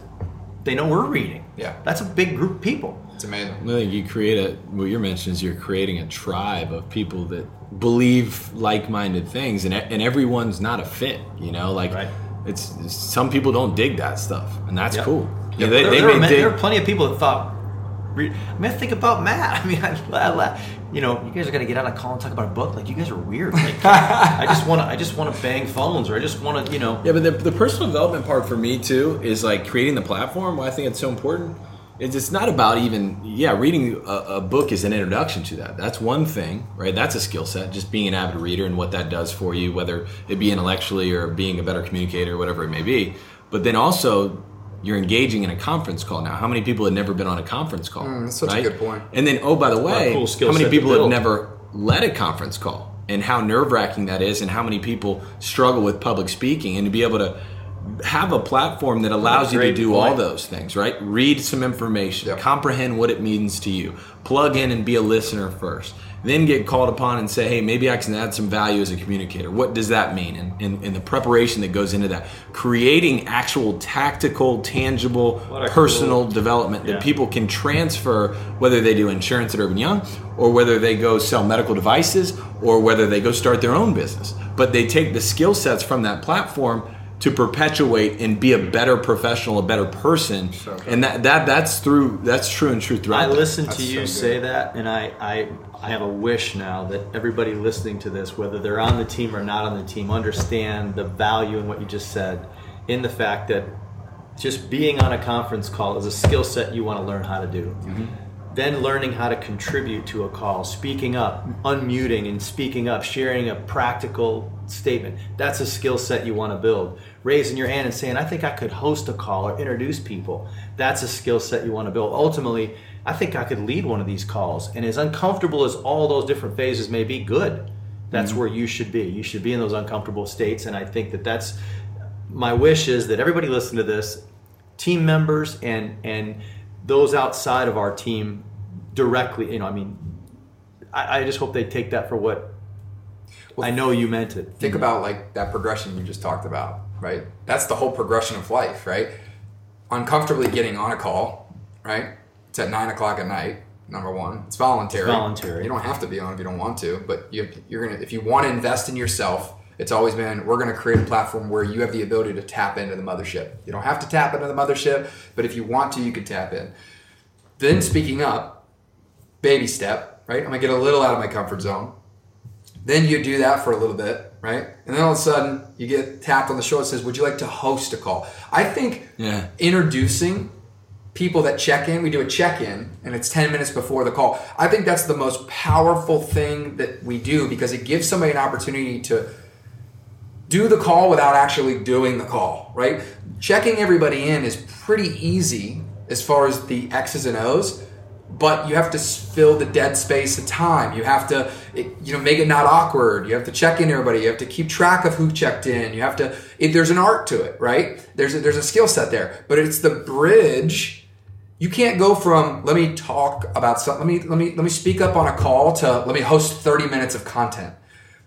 they know we're reading. Yeah. That's a big group of people. It's amazing. I think you what you're mentioning is you're creating a tribe of people that believe like-minded things, and everyone's not a fit, you know, like, right. It's some people don't dig that stuff, and that's cool. Yeah, there are plenty of people that thought. I mean, think about Matt. I mean, you know, you guys are gonna get on a call and talk about a book. Like, you guys are weird. Like, I just want to bang phones, or I just want to, you know. Yeah, but the personal development part for me too is like creating the platform. Why I think it's so important. It's not about even reading a book is an introduction to that. That's one thing, right? That's a skill set, just being an avid reader and what that does for you, whether it be intellectually or being a better communicator, whatever it may be. But then also, you're engaging in a conference call now. How many people had never been on a conference call? That's such a good point. And then, oh, by the way, how many people have never led a conference call, and how nerve-wracking that is, and how many people struggle with public speaking, and to be able to have a platform that allows you to do all those things, right? Read some information, comprehend what it means to you, plug in and be a listener first, then get called upon and say, hey, maybe I can add some value as a communicator. What does that mean? And the preparation that goes into that, creating actual tactical, tangible, personal development that people can transfer, whether they do insurance at Urban Young or whether they go sell medical devices or whether they go start their own business. But they take the skill sets from that platform to perpetuate and be a better professional, a better person, and that's true and true throughout. I listened to you say that, and I have a wish now that everybody listening to this, whether they're on the team or not on the team, understand the value in what you just said, in the fact that just being on a conference call is a skill set you want to learn how to do. Mm-hmm. Then learning how to contribute to a call, speaking up, unmuting and speaking up, sharing a practical statement. That's a skill set you want to build. Raising your hand and saying, I think I could host a call or introduce people. That's a skill set you want to build. Ultimately, I think I could lead one of these calls. And as uncomfortable as all those different phases may be, good. That's where you should be. You should be in those uncomfortable states. And I think that's my wish, is that everybody listen to this, team members and those outside of our team directly, I just hope they take that for what I know you meant it. Think about like that progression you just talked about, right? That's the whole progression of life, right? Uncomfortably getting on a call, right? It's at 9:00 at night, number one. It's voluntary. You don't have to be on if you don't want to, but if you want to invest in yourself, it's always been, we're going to create a platform where you have the ability to tap into the mothership. You don't have to tap into the mothership, but if you want to, you can tap in. Then speaking up, baby step, right? I'm going to get a little out of my comfort zone. Then you do that for a little bit, right? And then all of a sudden, you get tapped on the shoulder that says, would you like to host a call? I think introducing people that check in, we do a check-in, and it's 10 minutes before the call. I think that's the most powerful thing that we do, because it gives somebody an opportunity to do the call without actually doing the call, right? Checking everybody in is pretty easy as far as the X's and O's, but you have to fill the dead space of time. You have to, make it not awkward. You have to check in everybody. You have to keep track of who checked in. You have to, there's an art to it, right? There's a skill set there, but it's the bridge. You can't go from, let me talk about something, let me speak up on a call to, let me host 30 minutes of content.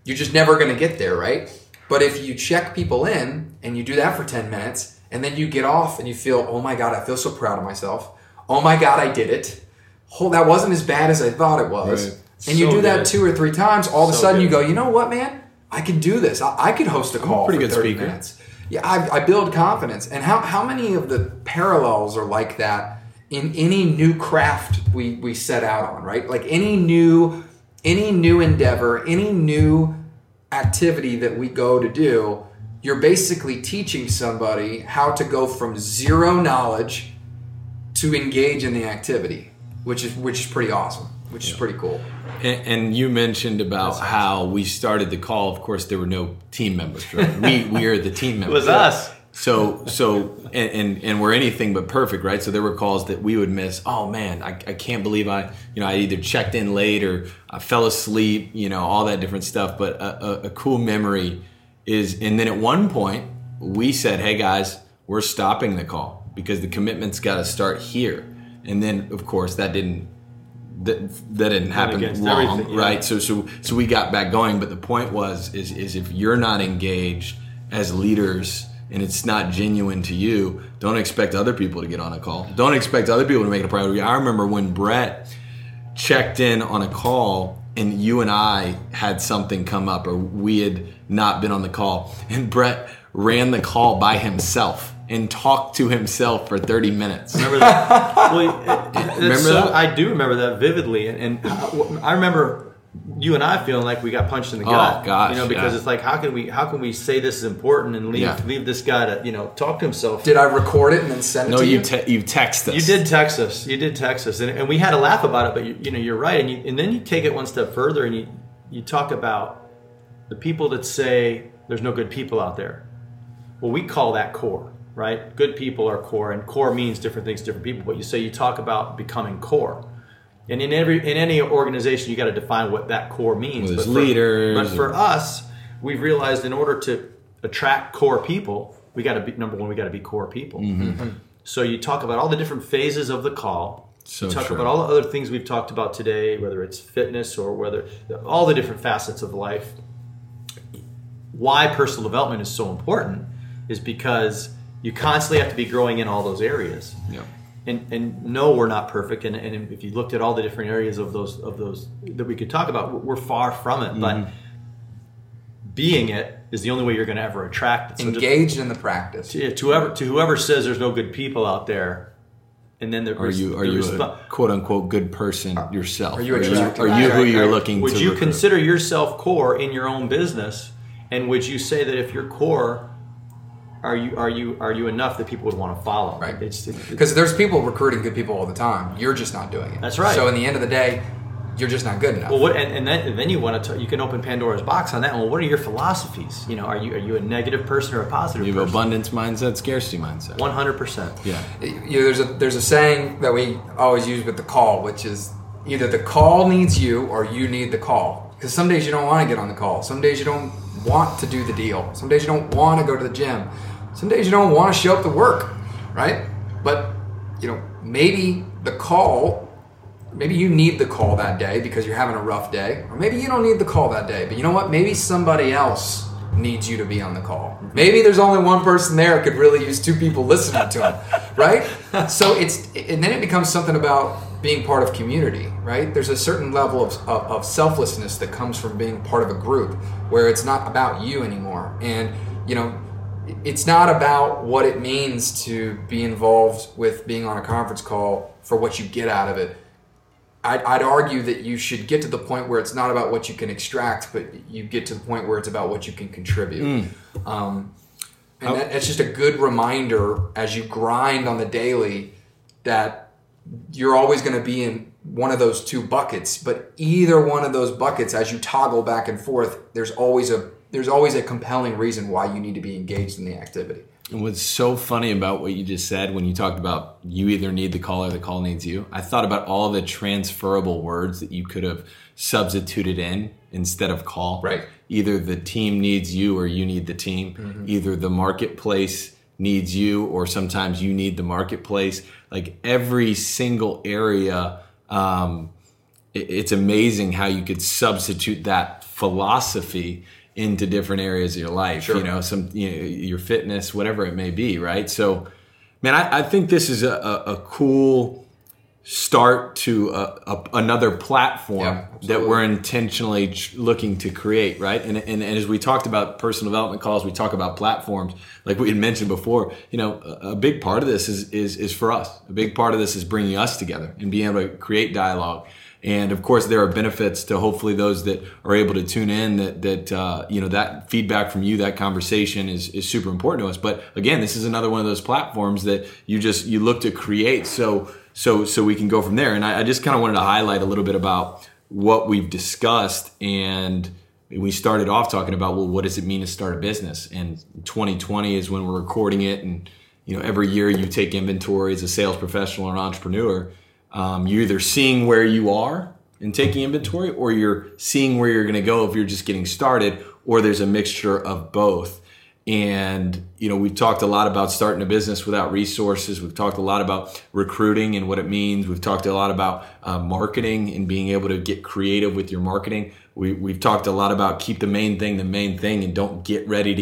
You're just never going to get there, right? But if you check people in and you do that for 10 minutes and then you get off and you feel, oh my God, I feel so proud of myself. Oh my God, I did it. Oh, that wasn't as bad as I thought it was. Right. And you do that 2 or 3 times. All of a sudden you go, you know what, man? I can do this. I could host a call for 30 minutes. Yeah, I build confidence. And how many of the parallels are like that in any new craft we set out on, right? Like any new endeavor, any new activity that we go to do, you're basically teaching somebody how to go from zero knowledge to engage in the activity, which is pretty awesome, which is pretty cool. And you mentioned about how we started the call. Of course, there were no team members, right? we are the team members. It was us. So and we're anything but perfect, right? So there were calls that we would miss. Oh man, I can't believe I either checked in late or I fell asleep, all that different stuff. But a cool memory is, and then at one point we said, hey guys, we're stopping the call because the commitment's got to start here. And then of course that didn't happen long, right? So we got back going. But the point was is if you're not engaged as leaders, and it's not genuine to you, don't expect other people to get on a call. Don't expect other people to make it a priority. I remember when Brett checked in on a call and you and I had something come up, or we had not been on the call, and Brett ran the call by himself and talked to himself for 30 minutes. Remember that? Well, remember that? I do remember that vividly. And I remember you and I feeling like we got punched in the gut, because it's like, how can we say this is important and leave this guy to talk to himself? Did I record it and then send it to you? No, you text us. You did text us, and we had a laugh about it. But you're right, and then you take it one step further, and you talk about the people that say there's no good people out there. Well, we call that core, right? Good people are core, and core means different things to different people. But you talk about becoming core. And in any organization, you got to define what that core means. But leaders. But for us, we've realized in order to attract core people, we got to be number one. We got to be core people. Mm-hmm. So you talk about all the different phases of the call. You talk about all the other things we've talked about today, whether it's fitness or whether all the different facets of life. Why personal development is so important is because you constantly have to be growing in all those areas. Yeah. And no, we're not perfect. And if you looked at all the different areas of those that we could talk about, we're far from it. Mm-hmm. But being it is the only way you're going to ever attract. So engaged in the practice. To whoever says there's no good people out there, and then are you a quote unquote good person yourself? Are you attracted? Are you who you're looking? Would you consider yourself core in your own business? And would you say that if you're core, Are you enough that people would want to follow? Right. Because there's people recruiting good people all the time. You're just not doing it. That's right. So in the end of the day, you're just not good enough. Well, and then you want to you can open Pandora's box on that. Well, what are your philosophies? You know, are you a negative person or a positive? You have person? Abundance mindset, scarcity mindset. 100%. Yeah. There's a saying that we always use with the call, which is either the call needs you or you need the call. Because some days you don't want to get on the call. Some days you don't want to do the deal. Some days you don't want to go to the gym. Some days you don't want to show up to work, right? But, maybe the call, maybe you need the call that day because you're having a rough day. Or maybe you don't need the call that day. But you know what? Maybe somebody else needs you to be on the call. Maybe there's only one person there that could really use two people listening to them, right? So and then it becomes something about being part of community, right? There's a certain level of selflessness that comes from being part of a group where it's not about you anymore. And, it's not about what it means to be involved with being on a conference call for what you get out of it. I'd argue that you should get to the point where it's not about what you can extract, but you get to the point where it's about what you can contribute. That's just a good reminder as you grind on the daily that you're always going to be in one of those two buckets. But either one of those buckets, as you toggle back and forth, there's always a compelling reason why you need to be engaged in the activity. And what's so funny about what you just said when you talked about you either need the call or the call needs you, I thought about all the transferable words that you could have substituted in instead of call. Right. Either the team needs you or you need the team. Mm-hmm. Either the marketplace needs you or sometimes you need the marketplace. Like every single area, it's amazing how you could substitute that philosophy into different areas of your life, sure. Your fitness, whatever it may be, right? So, man, I think this is a cool start to another platform that we're intentionally looking to create, right? And as we talked about personal development calls, we talk about platforms, like we had mentioned before. A big part of this is for us. A big part of this is bringing us together and being able to create dialogue. And of course, there are benefits to hopefully those that are able to tune in that feedback from you, that conversation is super important to us. But again, this is another one of those platforms that you look to create so we can go from there. And I just kind of wanted to highlight a little bit about what we've discussed. And we started off talking about, well, what does it mean to start a business? And 2020 is when we're recording it. And, every year you take inventory as a sales professional or an entrepreneur. You're either seeing where you are and taking inventory, or you're seeing where you're going to go if you're just getting started, or there's a mixture of both. And, we've talked a lot about starting a business without resources. We've talked a lot about recruiting and what it means. We've talked a lot about marketing and being able to get creative with your marketing. We've talked a lot about keep the main thing and don't get ready.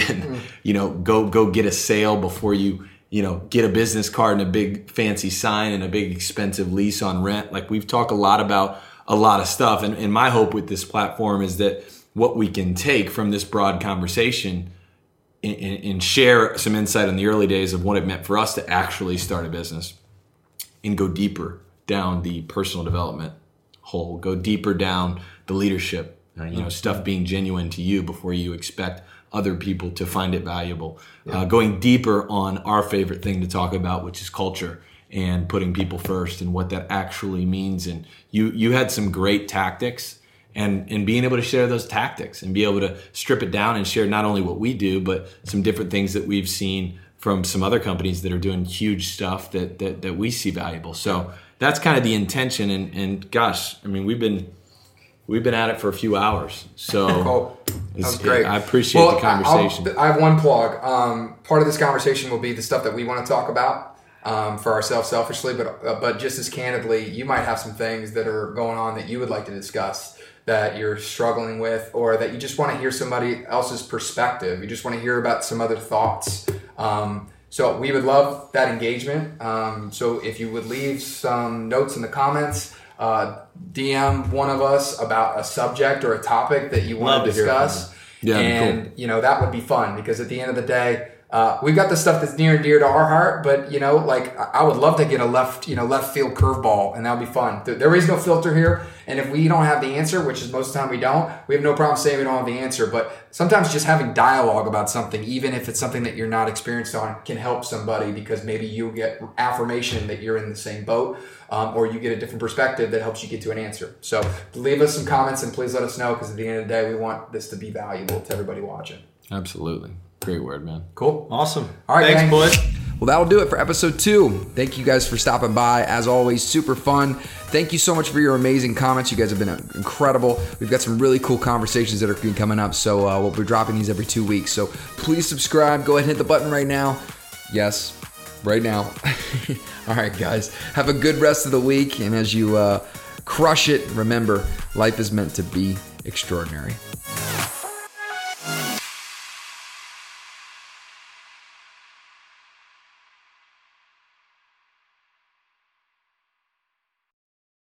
And, go get a sale before you get a business card and a big fancy sign and a big expensive lease on rent. Like we've talked a lot about a lot of stuff. And my hope with this platform is that what we can take from this broad conversation and share some insight on the early days of what it meant for us to actually start a business and go deeper down the personal development hole, go deeper down the leadership, stuff being genuine to you before you expect other people to find it valuable. Yeah. Going deeper on our favorite thing to talk about, which is culture and putting people first and what that actually means. And you had some great tactics and being able to share those tactics and be able to strip it down and share not only what we do, but some different things that we've seen from some other companies that are doing huge stuff that we see valuable. So that's kind of the intention. And gosh, I mean, we've been at it for a few hours. So that was great. I appreciate the conversation. I have one plug. Part of this conversation will be the stuff that we want to talk about for ourselves selfishly, but just as candidly, you might have some things that are going on that you would like to discuss that you're struggling with, or that you just want to hear somebody else's perspective. You just want to hear about some other thoughts. So we would love that engagement. So if you would leave some notes in the comments, DM one of us about a subject or a topic that you want to discuss. Yeah, and, that would be fun because at the end of the day, We've got the stuff that's near and dear to our heart, but, you know, like, I would love to get a left field curveball, and that would be fun. There is no filter here, and if we don't have the answer, which is most of the time we don't, we have no problem saying we don't have the answer. But sometimes just having dialogue about something, even if it's something that you're not experienced on, can help somebody, because maybe you get affirmation that you're in the same boat, or you get a different perspective that helps you get to an answer. So leave us some comments, and please let us know, because at the end of the day, we want this to be valuable to everybody watching. Absolutely. Great word, man. Cool. Awesome. All right, thanks, boys. Well, that'll do it for episode 2. Thank you guys for stopping by. As always, super fun. Thank you so much for your amazing comments. You guys have been incredible. We've got some really cool conversations that are coming up, so we'll be dropping these every 2 weeks. So please subscribe. Go ahead and hit the button right now. Yes, right now. All right, guys. Have a good rest of the week, and as you crush it, remember, life is meant to be extraordinary.